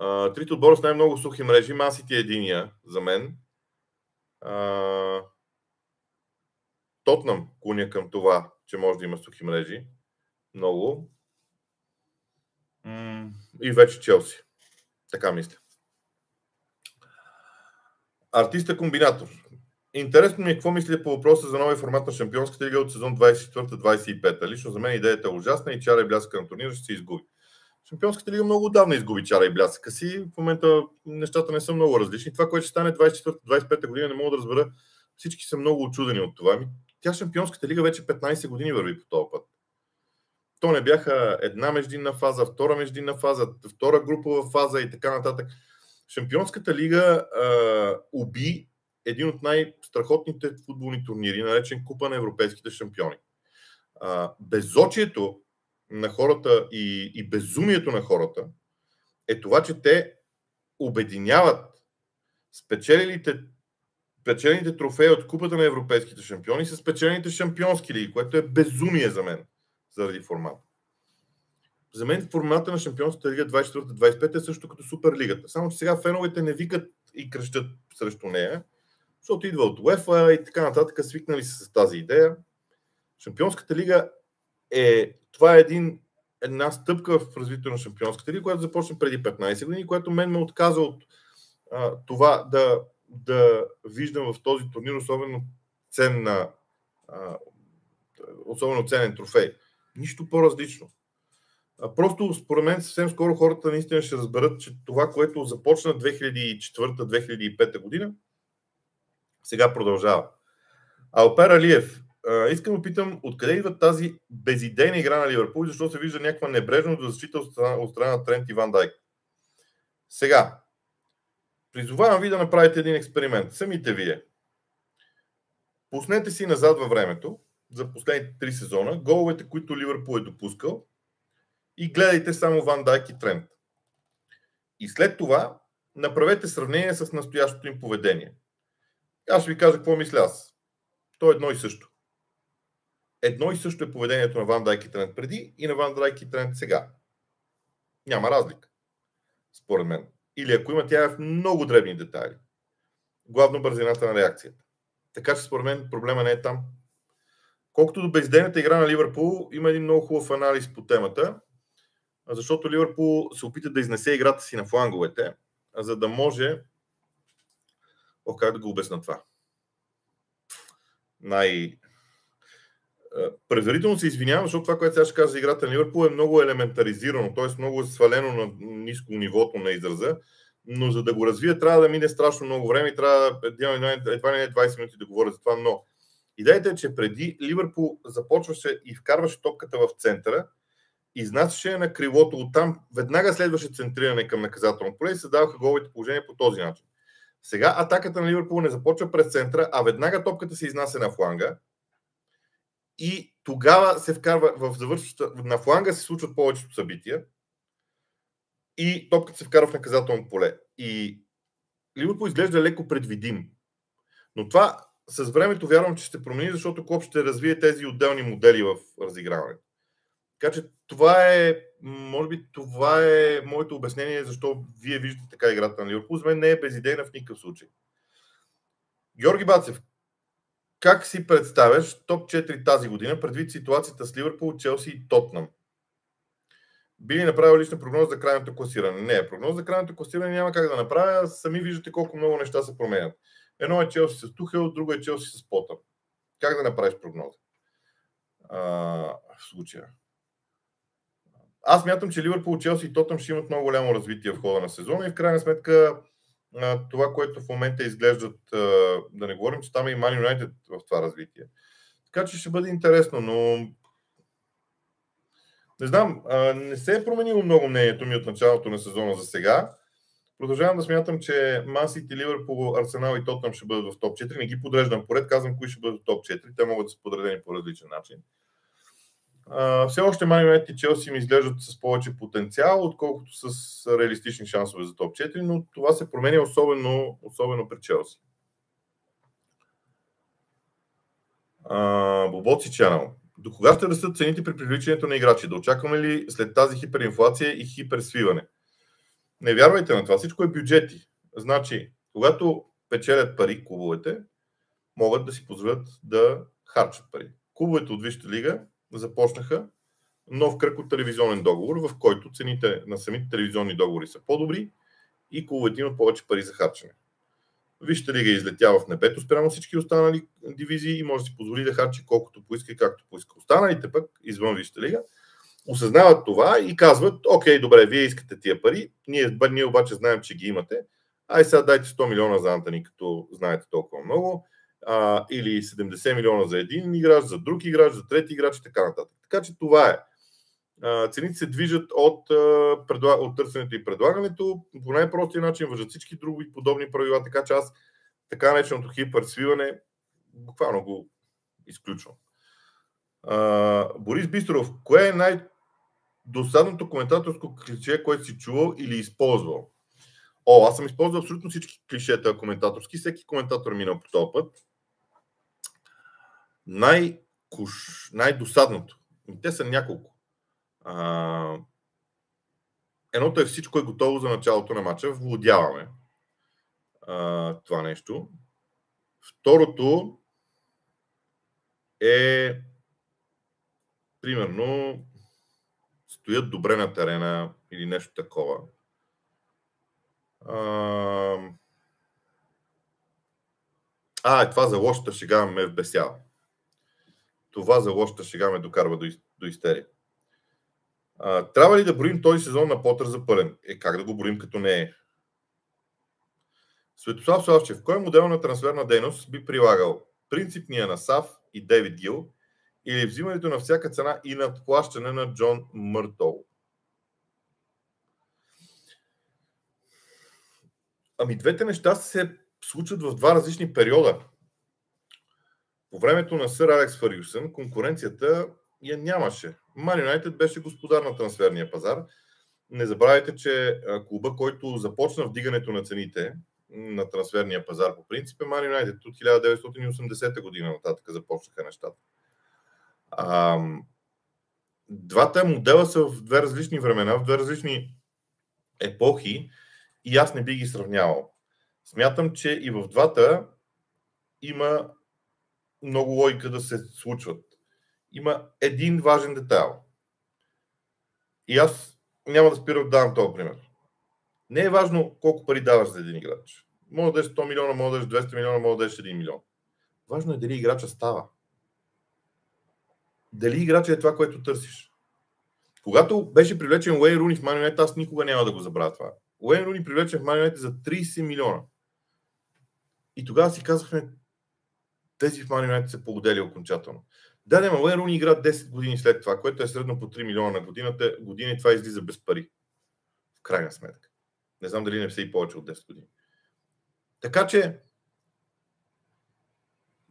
Uh, трите отбора с най-много сухи мрежи. Ман Сити е единия за мен. Uh, Тотнам клоня към това, че може да има сухи мрежи. Много. Mm. И вече Челси. Така мисля. Артиста-комбинатор. Интересно ми е какво мисля по въпроса за новия формат на Шампионската лига от сезон двайсет и четвърта двайсет и пета. Лично за мен идеята е ужасна и чара и бляска на турнира ще се изгуби. Шампионската лига много отдавна изгуби чара и блясъка си. В момента нещата не са много различни. Това, което ще стане двайсет и четвърта двайсет и пета година, не мога да разбера. Всички са много очудени от това. Тя Шампионската лига вече петнайсет години върви по този път. То не бяха една междинна фаза, втора междинна фаза, втора групова фаза и така нататък. Шампионската лига а, уби един от най-страхотните футболни турнири, наречен Купа на европейските шампиони. А, безочието на хората и, и безумието на хората е това, че те обединяват спечелилите, спечелените трофеи от Купата на европейските шампиони с спечелените шампионски лиги, което е безумие за мен, заради формата. За мен формата на Шампионската лига двайсет и четвърта двайсет и пета е също като Суперлигата. Само че сега феновете не викат и крещат срещу нея, защото идва от УЕФА и така нататък, свикнали са с тази идея. Шампионската лига е, това е един, една стъпка в развитието на Шампионската лига, която започна преди петнайсет години, което мен ме отказа от а, това да, да виждам в този турнир особено, ценна, а, особено ценен трофей. Нищо по-различно. А, просто според мен съвсем скоро хората наистина ще разберат, че това, което започна две хиляди и четвърта две хиляди и пета година, сега продължава. Алпер Алиев. Uh, искам да питам, откъде идва тази безидейна игра на Ливърпул и защо се вижда някаква небрежност за защита от страна, от страна на Трент и Ван Дайк? Сега, призовавам ви да направите един експеримент. Самите вие. Пуснете си назад във времето, за последните три сезона, головете, които Ливърпул е допускал, и гледайте само Ван Дайк и Трент. И след това направете сравнение с настоящото им поведение. Аз ще ви кажа какво мисля аз. То е едно и също. Едно и също е поведението на Ван Дайк и Трент преди и на Ван Дайк и Трент сега. Няма разлика, според мен. Или ако има, тя е в много дребни детайли. Главно бързината на реакцията. Така че според мен проблема не е там. Колкото до бездейната игра на Ливърпул, има един много хубав анализ по темата, защото Ливърпул се опита да изнесе играта си на фланговете, за да може... О, как да го обясна това? Най... Предварително се извинявам, защото това, което сега ще кажа за играта на Ливърпул, е много елементаризирано, т.е. много свалено на ниско нивото на израза, но за да го развия трябва да мине страшно много време и трябва едва не двайсет минути да говоря за това, но идеята е, че преди Ливърпул започваше и вкарваше топката в центъра, изнасяше на крилото, оттам веднага следваше центриране към наказателно поле и се даваха голите положения по този начин. Сега атаката на Ливърпул не започва през центъра, а веднага топката се изнася на фланга. И тогава се вкарва в завършваща... На фланга се случват повечето събития и топката се вкарва в наказателно поле. И Ливърпул изглежда леко предвидим Но това с времето вярвам, че ще промени, защото Клоп ще развие тези отделни модели в разиграването. Така че това е, може би това е моето обяснение, защо вие виждате така играта на Ливърпул. За мен не е безидейна в никакъв случай. Георги Бацев, как си представяш топ четири тази година, предвид ситуацията с Ливърпул, Челси и Тотнам? Би ли направил лична прогноза за крайното класиране? Не, прогноза за крайното класиране няма как да направя. Сами виждате колко много неща се променят. Едно е Челси с Тухел, друго е Челси с Потър. Как да направиш прогноза? А, в случая. Аз мятам, че Ливърпул, Челси и Тотнам ще имат много голямо развитие в хода на сезона и в крайна сметка това, което в момента изглеждат, да не говорим, че там е и Ман Юнайтед в това развитие. Така че ще бъде интересно, но не знам, не се е променило много мнението ми от началото на сезона за сега. Продължавам да смятам, че Ман Сити, Ливърпул, Арсенал и Тотнам ще бъдат в топ четири. Не ги подреждам поред, казвам кои ще бъдат в топ четири. Те могат да са подредени по различен начин. Uh, все още Ман Юнайтед и Челси ми изглеждат с повече потенциал, отколкото с реалистични шансове за топ четири, но това се променя особено, особено при Челси. Uh, Бобоци Чанал. До кога ще растат цените при привличането на играчи? Да очакваме ли след тази хиперинфлация и хиперсвиване? Не вярвайте на това. Всичко е бюджети. Значи, когато печелят пари клубовете, могат да си позволят да харчат пари. Клубовете от Висшата лига започнаха нов кръг от телевизионен договор, в който цените на самите телевизионни договори са по-добри и клубовете имат повече пари за харчене. Вижте ли, ги излетява в небето спрямо всички останали дивизии и може да си позволи да харчи колкото поиска и както поиска. Останалите пък, извън Висшата лига, осъзнават това и казват: окей, добре, вие искате тия пари, ние, ние обаче знаем, че ги имате, ай сега дайте сто милиона за Антони, като знаете толкова много, а, или седемдесет милиона за един играч, за друг играч, за трети играч и така нататък. Така че това е. А, цените се движат от, а, от търсенето и предлагането. По най-простия начин въжат всички други подобни правила, така че аз така нареченото хиперсвиване буквално го изключвам. А, Борис Бистров, кое е най-досадното коментаторско клише, което си чувал или използвал? О, аз съм използвал абсолютно всички клишета коментаторски. Всеки коментатор минал по този път. Най-куш, най-досадното. Те са няколко. А... Едното е: всичко е готово за началото на матча. Владяваме а, това нещо. Второто е примерно стоят добре на терена или нещо такова. А, е това за лошата шега ме вбесява. Това за лошата шега ме докарва до, из, до истерия. А, трябва ли да броим този сезон на Потър за пълен? Е, как да го броим, като не е? Светослав Славчев, кой модел на трансферна дейност би прилагал? Принципния на Сав и Дейвид Гил или взимането на всяка цена и надплащане на Джон Мъртол? Ами двете неща се случват в два различни периода. По времето на сър Алекс Фъргюсън конкуренцията я нямаше. Ман Юнайтед беше господар на трансферния пазар. Не забравяйте, че клуба, който започна вдигането на цените на трансферния пазар по принцип е Ман Юнайтед. От хиляда деветстотин и осемдесета година нататък започнаха нещата. А, двата модела са в две различни времена, в две различни епохи. И аз не би ги сравнявал. Смятам, че и в двата има много логика да се случват. Има един важен детайл. И аз няма да спирам да давам този пример. Не е важно колко пари даваш за един играч. Може да дадеш сто милиона, може да дадеш двеста милиона, може да дадеш един милион. Важно е дали играча става. Дали играча е това, което търсиш. Когато беше привлечен Уейн Руни в Ман Юнайтед, аз никога няма да го забравя това. Уейн Руни привлече в Ман Юнайтед за трийсет милиона. И тогава си казахме, тези в Ман Юнайтед са погодели окончателно. Да, да, Уейн Руни игра десет години след това, което е средно по три милиона на годината, година, и това излиза без пари. В крайна сметка. Не знам дали не са и повече от десет години. Така че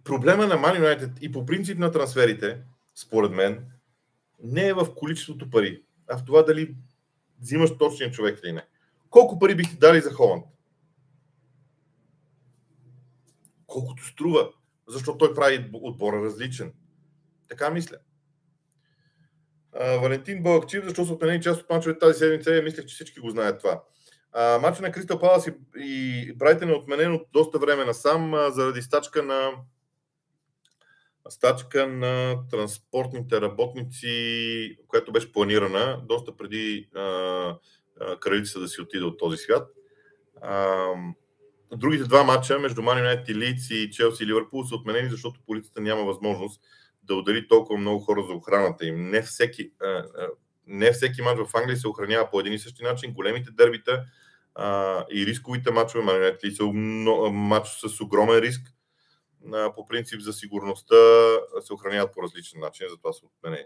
проблема на Ман Юнайтед и по принцип на трансферите, според мен, не е в количеството пари, а в това дали взимаш точния човек или не. Колко пари бихте дали за Холанд? колкото струва, защото той прави отбора различен. Така мисля. А, Валентин Балакчив, защото са отменени част от мачовете тази седмица, и мислех, че всички го знаят това. Мачът на Кристал Палас и, и Брайтън е отменен от доста време насам а, заради стачка на стачка на транспортните работници, която беше планирана доста преди а, а, кралица да си отиде от този свят. А, другите два мача между Ман Юнайтед и Лийдс и Челси и Ливърпул са отменени, защото полицията няма възможност да удари толкова много хора за охраната им. Не всеки, а, а, не всеки мач в Англия се охранява по един и същи начин. Големите дербита а, и рисковите мачове, Ман Юнайтед и Лийдс, мач с огромен риск, а, по принцип за сигурността се охраняват по различен начин, затова са отменени.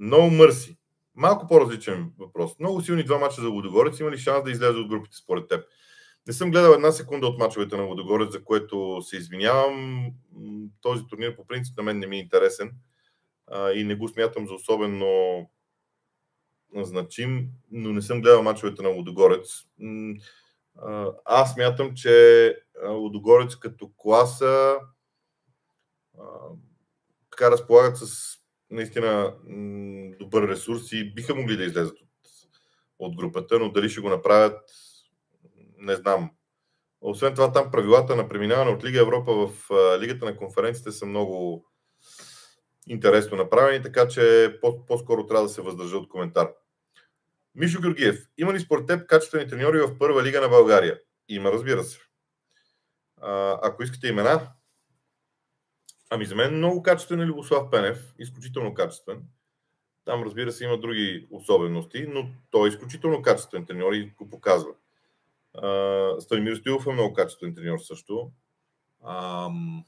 No mercy. Малко по-различен въпрос. Много силни два мача за Лудогорец. Има ли шанс да излезе от групите според теб? Не съм гледал една секунда от мачовете на Лудогорец, за което се извинявам. Този турнир по принцип на мен не ми е интересен а, и не го смятам за особено значим, но не съм гледал мачовете на Лудогорец. А, аз смятам, че Лудогорец като класа а, така разполагат с наистина добър ресурс и биха могли да излезат от, от групата, но дали ще го направят, не знам. Освен това, там правилата на преминаване от Лига Европа в а, Лигата на конференциите са много интересно направени, така че по- по-скоро трябва да се въздържа от коментар. Мишо Георгиев, има ли според теб качествени треньори в Първа лига на България? Има, разбира се. А, ако искате имена, ами за мен много качествен е Любослав Пенев, изключително качествен. Там, разбира се, има други особености, но той е изключително качествен треньор и го показва. Uh, Станимир Стоилов е много качествен треньор също. Um...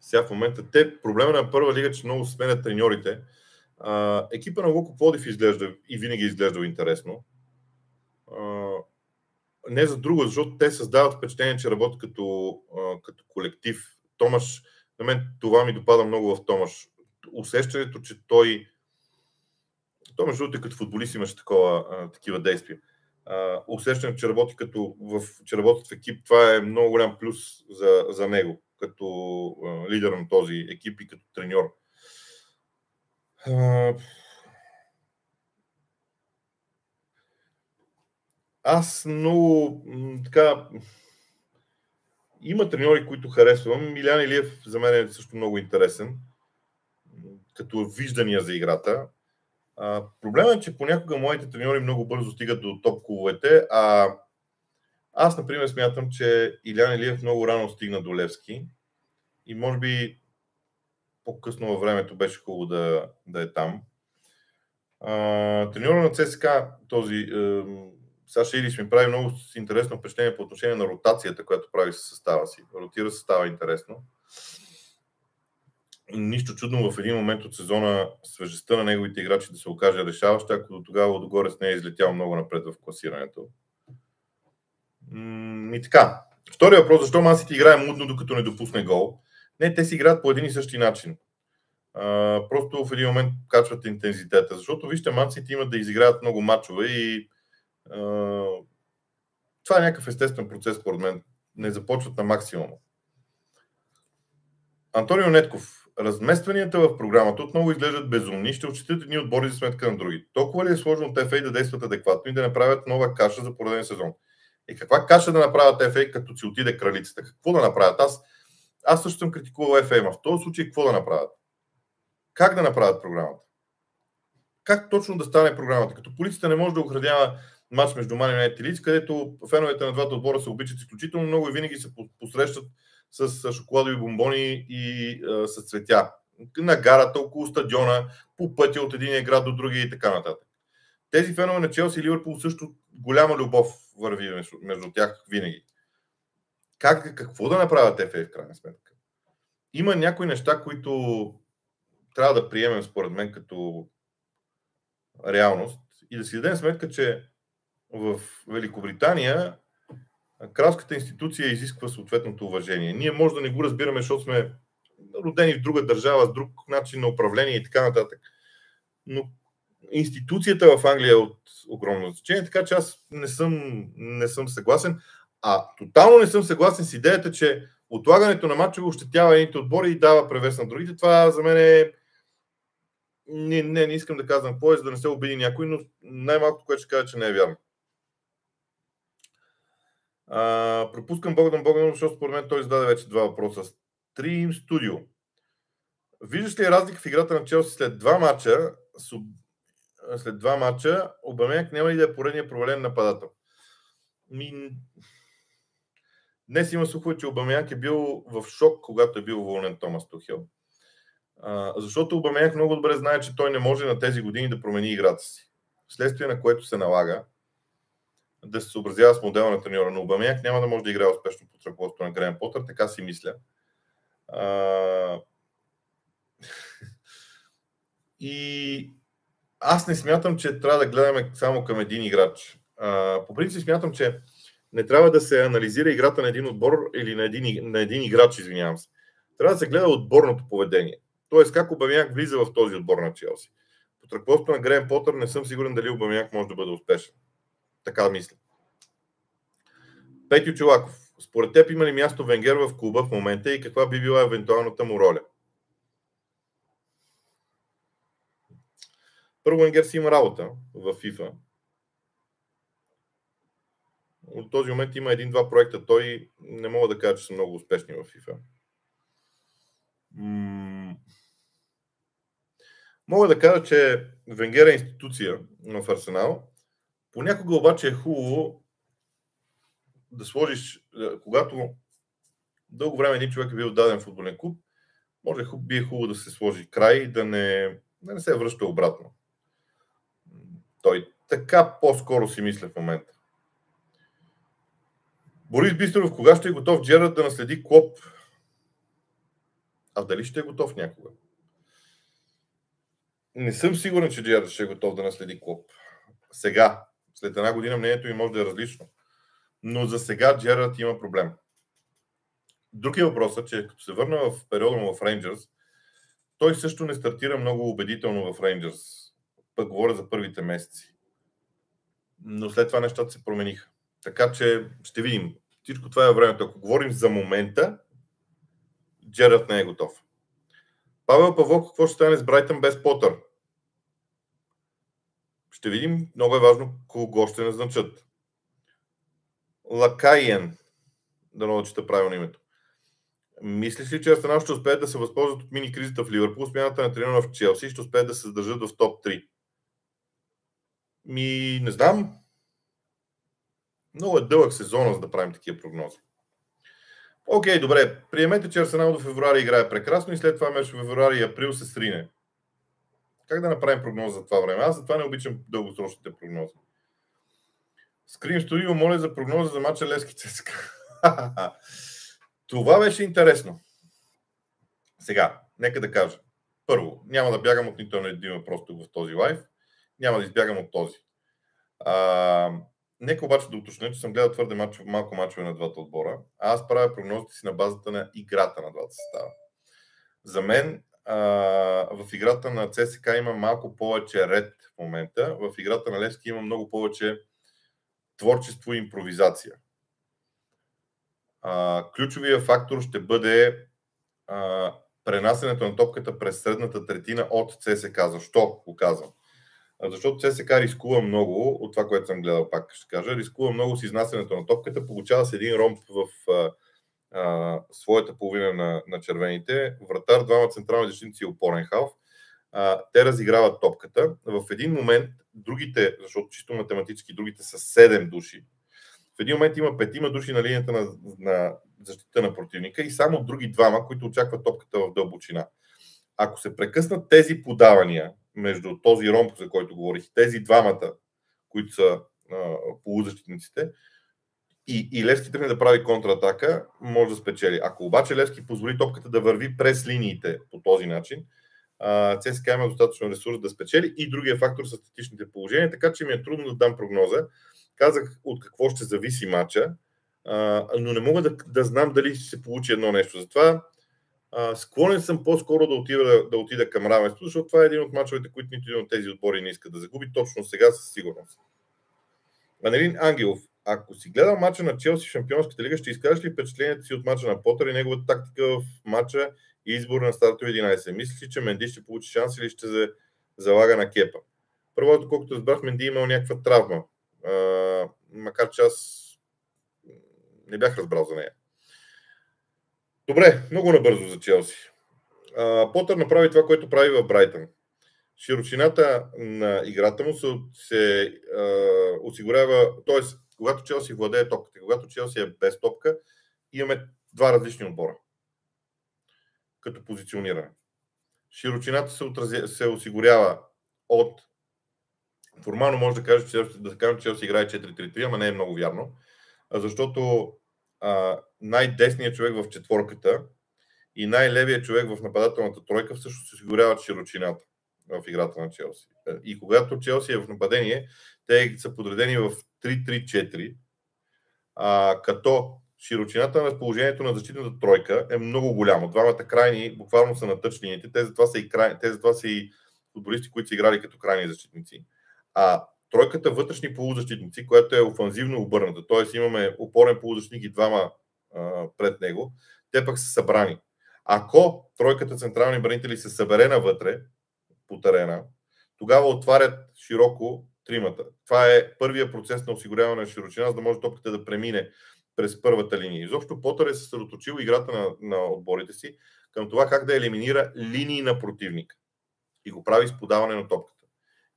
Сега в момента те, проблема на Първа лига, че много сменят треньорите. Uh, екипа на Локо Плодив изглежда и винаги изглежда интересно. Uh, не за друго, защото те създават впечатление, че работят като, uh, като колектив. Томаш, на мен това ми допада много в Томаш. Усещането, че той То, между другото, като футболист имаше такова, а, такива действия. А, усещам, че работи като в, че работят в екип. Това е много голям плюс за, за него, като а, лидер на този екип и като треньор. А, аз много така... Има треньори, които харесвам. Илян Илиев за мен е също много интересен, като виждания за играта. Uh, проблемът е, че понякога моите треньори много бързо стигат до топ клубовете, а аз, например, смятам, че Илян Илиев много рано стигна до Левски и може би по-късно във времето беше хубаво да, да е там. Uh, треньора на ЦСКА, този uh, Саша Илич, ми прави много интересно впечатление по отношение на ротацията, която прави със състава си. Ротира състава интересно. Нищо чудно в един момент от сезона свежестта на неговите играчи да се окаже решаваща, ако до тогава Лудогорец не е излетял много напред в класирането. М- и така. Втория въпрос, защо Ман Сити играе мудно, докато не допусне гол? Не, те си играят по един и същи начин. А, просто в един момент качват интензитета, защото вижте, Ман Сити имат да изиграят много мачове и а, това е някакъв естествен процес, според мен. Не започват на максимума. Антонио Нетков, разместванията в програмата отново изглеждат безумни, ще отчитат едни отбори за сметка на други. Толкова ли е сложно от еф ей да действат адекватно и да направят нова каша за пореден сезон? И каква каша да направят еф ей, като си отиде кралицата? Какво да направят? Аз, аз също съм критикувал еф ей, а в този случай какво да направят? Как да направят програмата? Как точно да стане програмата? Като полицията не може да охранява матч между Ман Юнайтед и Лийдс, където феновете на двата отбора се обичат изключително много и винаги се посрещат с шоколадови бомбони и а, с цветя. На гарата, около стадиона, по пътя от единия град до другия и така нататък. Тези фенове на Челси и Ливърпул също голяма любов върви между, между тях винаги. Как, какво да направят еф ей в крайна сметка? Има някои неща, които трябва да приемем според мен като реалност и да си дадем сметка, че в Великобритания кралската институция изисква съответното уважение. Ние може да не го разбираме, защото сме родени в друга държава, с друг начин на управление и така нататък. Но институцията в Англия е от огромно значение, така че аз не съм, не съм съгласен. А тотално не съм съгласен с идеята, че отлагането на мачове ощетява едните отбори и дава превес на другите. Това за мен е... Не, не, не искам да казвам какво е, за да не се обиди някой, но най-малкото, което ще кажа, че не е вярно. А, пропускам Богдан Богданов, защото според мен той зададе вече два въпроса. Stream Studio. Виждаш ли разлика в играта на Челси след два мача? Суб... След два мача Обамяк няма ли да е поредния провален нападател? Ми... Днес има слухове, че Обамяк е бил в шок, когато е бил уволнен Томас Тухел. А, защото Обамяк много добре знае, че той не може на тези години да промени играта си. Вследствие на което се налага да се съобразява с модела на треньора. Но Обамяк няма да може да играе успешно под ръководството на Греъм Потър, така си мисля. А... И аз не смятам, че трябва да гледаме само към един играч. А, по принцип смятам, че не трябва да се анализира играта на един отбор или на един, на един играч, извинявам се. Трябва да се гледа отборното поведение. Тоест как Обамяк влиза в този отбор на Челси. Под ръководството на Греъм Потър не съм сигурен дали Обамяк може да бъде успешен. Така мисля. Петю Чолаков. Според теб има ли място Венгер в клуба в момента и каква би била евентуалната му роля? Първо, Венгер си има работа в FIFA. От този момент има един-два проекта. Той не мога да кажа, че са много успешни в FIFA. М- мога да кажа, че Венгер е институция в Арсенал. Понякога обаче е хубаво да сложиш, когато дълго време един човек е бил даден футболен клуб, може би е хубаво да се сложи край и да не, да не се връща обратно. Той така по-скоро си мисля в момента. Борис Бистров, кога ще е готов Джерард да наследи Клоп? А дали ще е готов някога? Не съм сигурен, че Джерард ще е готов да наследи Клоп. Сега, след една година мнението им може да е различно. Но за сега Джерард има проблем. Друг е въпросът, че като се върна в периода му в Рейнджърс, той също не стартира много убедително в Рейнджърс. Пък говоря за първите месеци. Но след това нещата се промениха. Така че ще видим. Всичко това е времето. Ако говорим за момента, Джерард не е готов. Павел Павлов, какво ще стане с Брайтън без Потър? Ще видим. Много е важно кого ще назначат. Лакайен. Дано да чета правилно името. Мислиш ли, че Арсенал ще успеят да се възползват от мини-кризата в Ливърпул, смяната на треньора в Челси, ще успеят да се задържат в топ три? Ми, не знам. Много е дълъг сезон, за да правим такива прогнози. Окей, добре. Приемете, че Арсенал до февруари играе прекрасно и след това между февруари и април се срине. Как да направим прогноз за това време? Аз затова не обичам дългосрочните прогнози. Скрим Студио, моля за прогноза за мача Левски ЦСКА. Това беше интересно. Сега, нека да кажа. Първо, няма да бягам от нито на един въпрос тук в този лайв. Няма да избягам от този. А, нека обаче да уточня, че съм гледал твърде мач, малко мачове на двата отбора. А аз правя прогнозите си на базата на играта на двата състава. За мен а, в играта на ЦСКА има малко повече ред в момента. В играта на Левски има много повече творчество и импровизация. А, ключовия фактор ще бъде а, пренасенето на топката през средната третина от ЦСКА. Защо го казвам? Защото ЦСКА рискува много, от това, което съм гледал, пак ще кажа, рискува много с изнасянето на топката, получава се един ромб в а, а, своята половина на, на червените, вратар, двама централни защитници и опорен халф. А, те разиграват топката. В един момент другите, защото чисто математически другите са седем души, в един момент има петима души на линията на, на защита на противника и само други двама, които очакват топката в дълбочина. Ако се прекъснат тези подавания между този ромб, за който говорих, и тези двамата, които са а, полузащитниците, и, и Левски тръгне да прави контратака, може да спечели. Ако обаче Левски позволи топката да върви през линиите по този начин, ЦСКА има достатъчно ресурс да спечели и другия фактор са статичните положения, така че ми е трудно да дам прогноза. Казах от какво ще зависи матча, а, но не мога да, да знам дали ще се получи едно нещо. Затова а, склонен съм по-скоро да отида, да отида към равенство, защото това е един от мачовете, които нито един от тези отбори не иска да загуби точно сега със сигурност. Анелин Ангелов, Ако си гледал мача на Челси в Шампионската лига, ще изкажеш ли впечатлението си от мача на Потър и неговата тактика в мача и избор на стартови единайсет? Мислиш ли, че Менди ще получи шанс или ще се залага на Кепа? Първо, доколкото разбрах, Менди имал някаква травма. А, макар че аз не бях разбрал за нея. Добре, много набързо за Челси. А, Потър направи това, което прави в Брайтън. Широчината на играта му се, се а, осигурява, т.е. когато Челси владее топката, когато Челси е без топка, имаме два различни отбора като позициониране. Широчината се, отрази, се осигурява от... Формално може да кажем, че, да кажем, че Челси играе четири три три, ама не е много вярно, защото а, най-десният човек в четворката и най-левият човек в нападателната тройка всъщност се осигуряват широчината в играта на Челси. И когато Челси е в нападение, те са подредени в три три четири, а, като широчината на разположението на защитната тройка е много голяма. Двамата крайни буквално са на тъч линиите, те затова са и, край... и футболисти, които са играли като крайни защитници. А тройката вътрешни полузащитници, която е офанзивно обърната, т.е. имаме опорен полузащитник и двама а, пред него, те пък са събрани. Ако тройката централни бранители се събере навътре по терена, тогава отварят широко тримата. Това е първия процес на осигуряване на широчина, за да може топката да премине през първата линия. Изобщо Потър е съсредоточил играта на, на отборите си към това как да елиминира линии на противника и го прави с подаване на топката.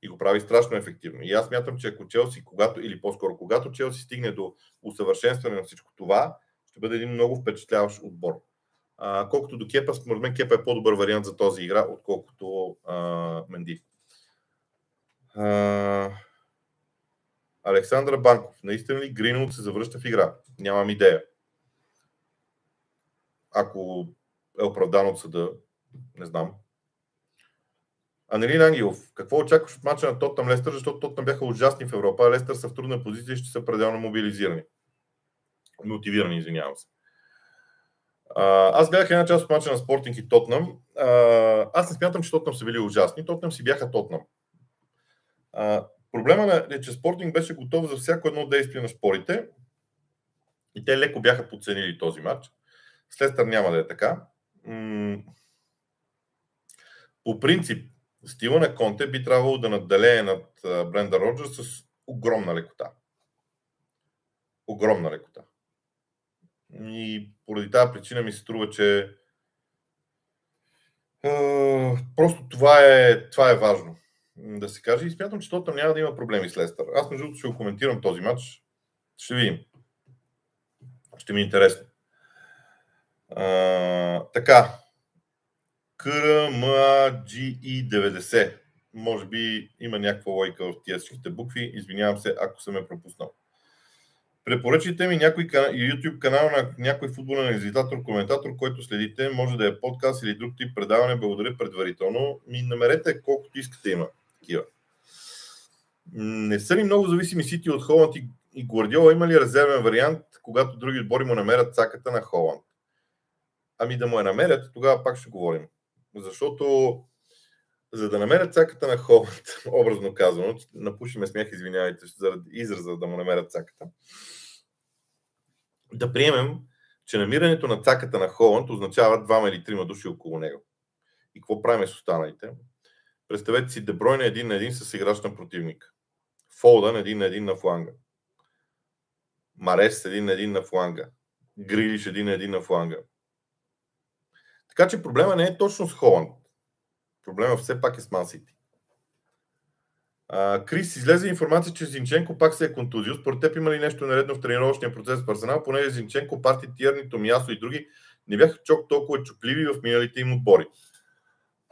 И го прави страшно ефективно. И аз мятам, че ако Челси, когато, или по-скоро, когато Челси стигне до усъвършенстване на всичко това, ще бъде един много впечатляващ отбор. А, колкото до Кепа, според мен Кепа е по-добър вариант за този игра, отколкото а, Менди. А, Александър Банков. Наистина ли Гринвуд се завръща в игра? Нямам идея. Ако е оправдан от съда, не знам. Анелин Ангелов, какво очакваш от мача на Тотнам Лестър, защото Тотнам бяха ужасни в Европа, а Лестър са в трудна позиция и ще са пределно мобилизирани. Мотивирани, извинявам се. Аз гледах една част от мача на Спортинг и Тотнам. Аз не смятам, че Тотнам са били ужасни. Тотнам си бяха Тотнам. Проблема е, че Спортинг беше готов за всяко едно действие на шпорите и те леко бяха подценили този матч. С Лестър няма да е така. По принцип, стила на Конте би трябвало да надделее над Брендън Роджърс с огромна лекота. Огромна лекота. И поради тази причина ми се струва, че е, просто това е, това е важно да се каже. И смятам, че Тотнам няма да има проблеми с Лестър. Аз между другото ще го коментирам този матч. Ще видим. Ще ми е интересно. Е, така. Кръмаджи деветдесет. Може би има някаква логика в тия всичките букви. Извинявам се, ако съм е пропуснал. Препоръчайте ми някой YouTube канал на някой футболен анализатор, коментатор, който следите. Може да е подкаст или друг тип предаване. Благодаря предварително. Ми намерете колкото искате има такива. Не са ли много зависими Сити от Холанд и Гвардиола? Има ли резервен вариант, когато други отбори му намерят цаката на Холанд? Ами да му я намерят, тогава пак ще говорим. Защото, за да намерят цаката на Холанд, образно казано, напушиме смях, извинявайте, заради израза да му намерят цаката, да приемем, че намирането на цаката на Холанд означава двама или трима души около него. И какво правим с останалите? Представете си Де Бройне един на един с играч на противника. Фолдън един на един на фланга. Марес един на един на фланга. Грилиш един на един на фланга. Така че проблема не е точно с Холанд. Проблема все пак е с Ман Сити. Крис, излезе информация, че Зинченко пак се е контузил. Според теб има ли нещо наредно в тренировъчния процес в Арсенал, понеже Зинченко, Парти, Тиърни, Томиасо и други не бяха чок толкова чупливи в миналите им отбори.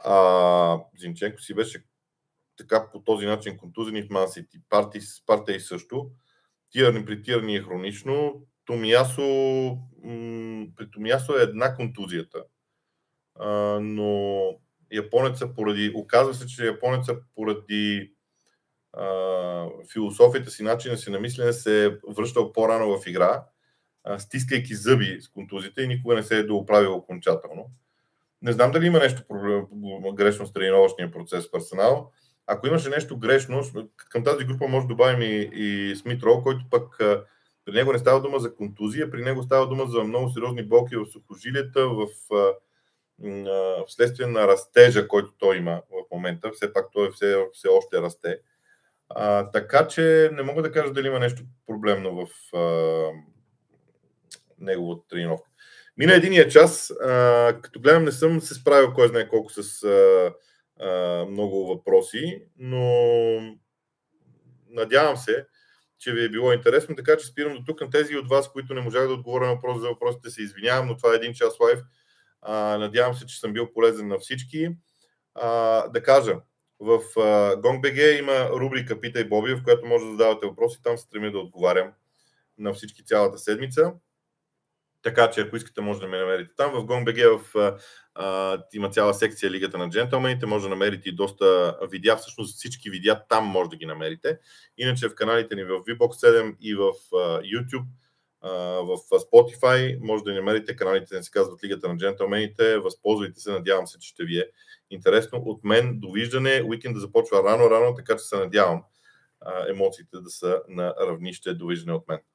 А, Зинченко си беше така по този начин контузен и в Ман Сити. Парти, Парти също. Тиърни при Тиърни е хронично. Томиасо, м- при Томиасо е една контузията. Uh, но японеца поради, оказва се, че японеца поради uh, философията си, начина си на мислене се е връщал по-рано в игра, uh, стискайки зъби с контузите и никога не се е дооправил окончателно. Не знам дали има нещо проблем, грешно с тренировъчния процес в Арсенал. Ако имаше нещо грешно, към тази група може да добавим и, и Смит Роу, който пък uh, При него не става дума за контузия, при него става дума за много сериозни болки в сухожилията, в, в следствие на растежа, който той има в момента. Все пак той все, все още расте. А, така че не мога да кажа дали има нещо проблемно в а, неговата тренировка. Мина единия час, а, като гледам не съм се справил кой знае колко с а, а, много въпроси, но надявам се, че ви е било интересно, така че спирам до тук. На тези от вас, които не можах да отговоря на въпрос за въпросите, се извинявам, но това е един час лайв. А, надявам се, че съм бил полезен на всички. А, да кажа, в GongBG има рубрика Питай Боби, в която може да задавате въпроси. Там се стремя да отговарям на всички цялата седмица. Така че, ако искате, може да ме намерите там. В GongBG в, а, има цяла секция Лигата на джентълмените. Може да намерите и доста видеа. Всъщност всички видеа там може да ги намерите. Иначе в каналите ни в ви бокс седем и в а, YouTube, а, в Spotify може да намерите. Каналите не се казват Лигата на джентълмените. Възползвайте се. Надявам се, че ще ви е интересно. От мен довиждане. Уикенда започва рано-рано, така че се надявам а, емоциите да са на равнище довиждане от мен.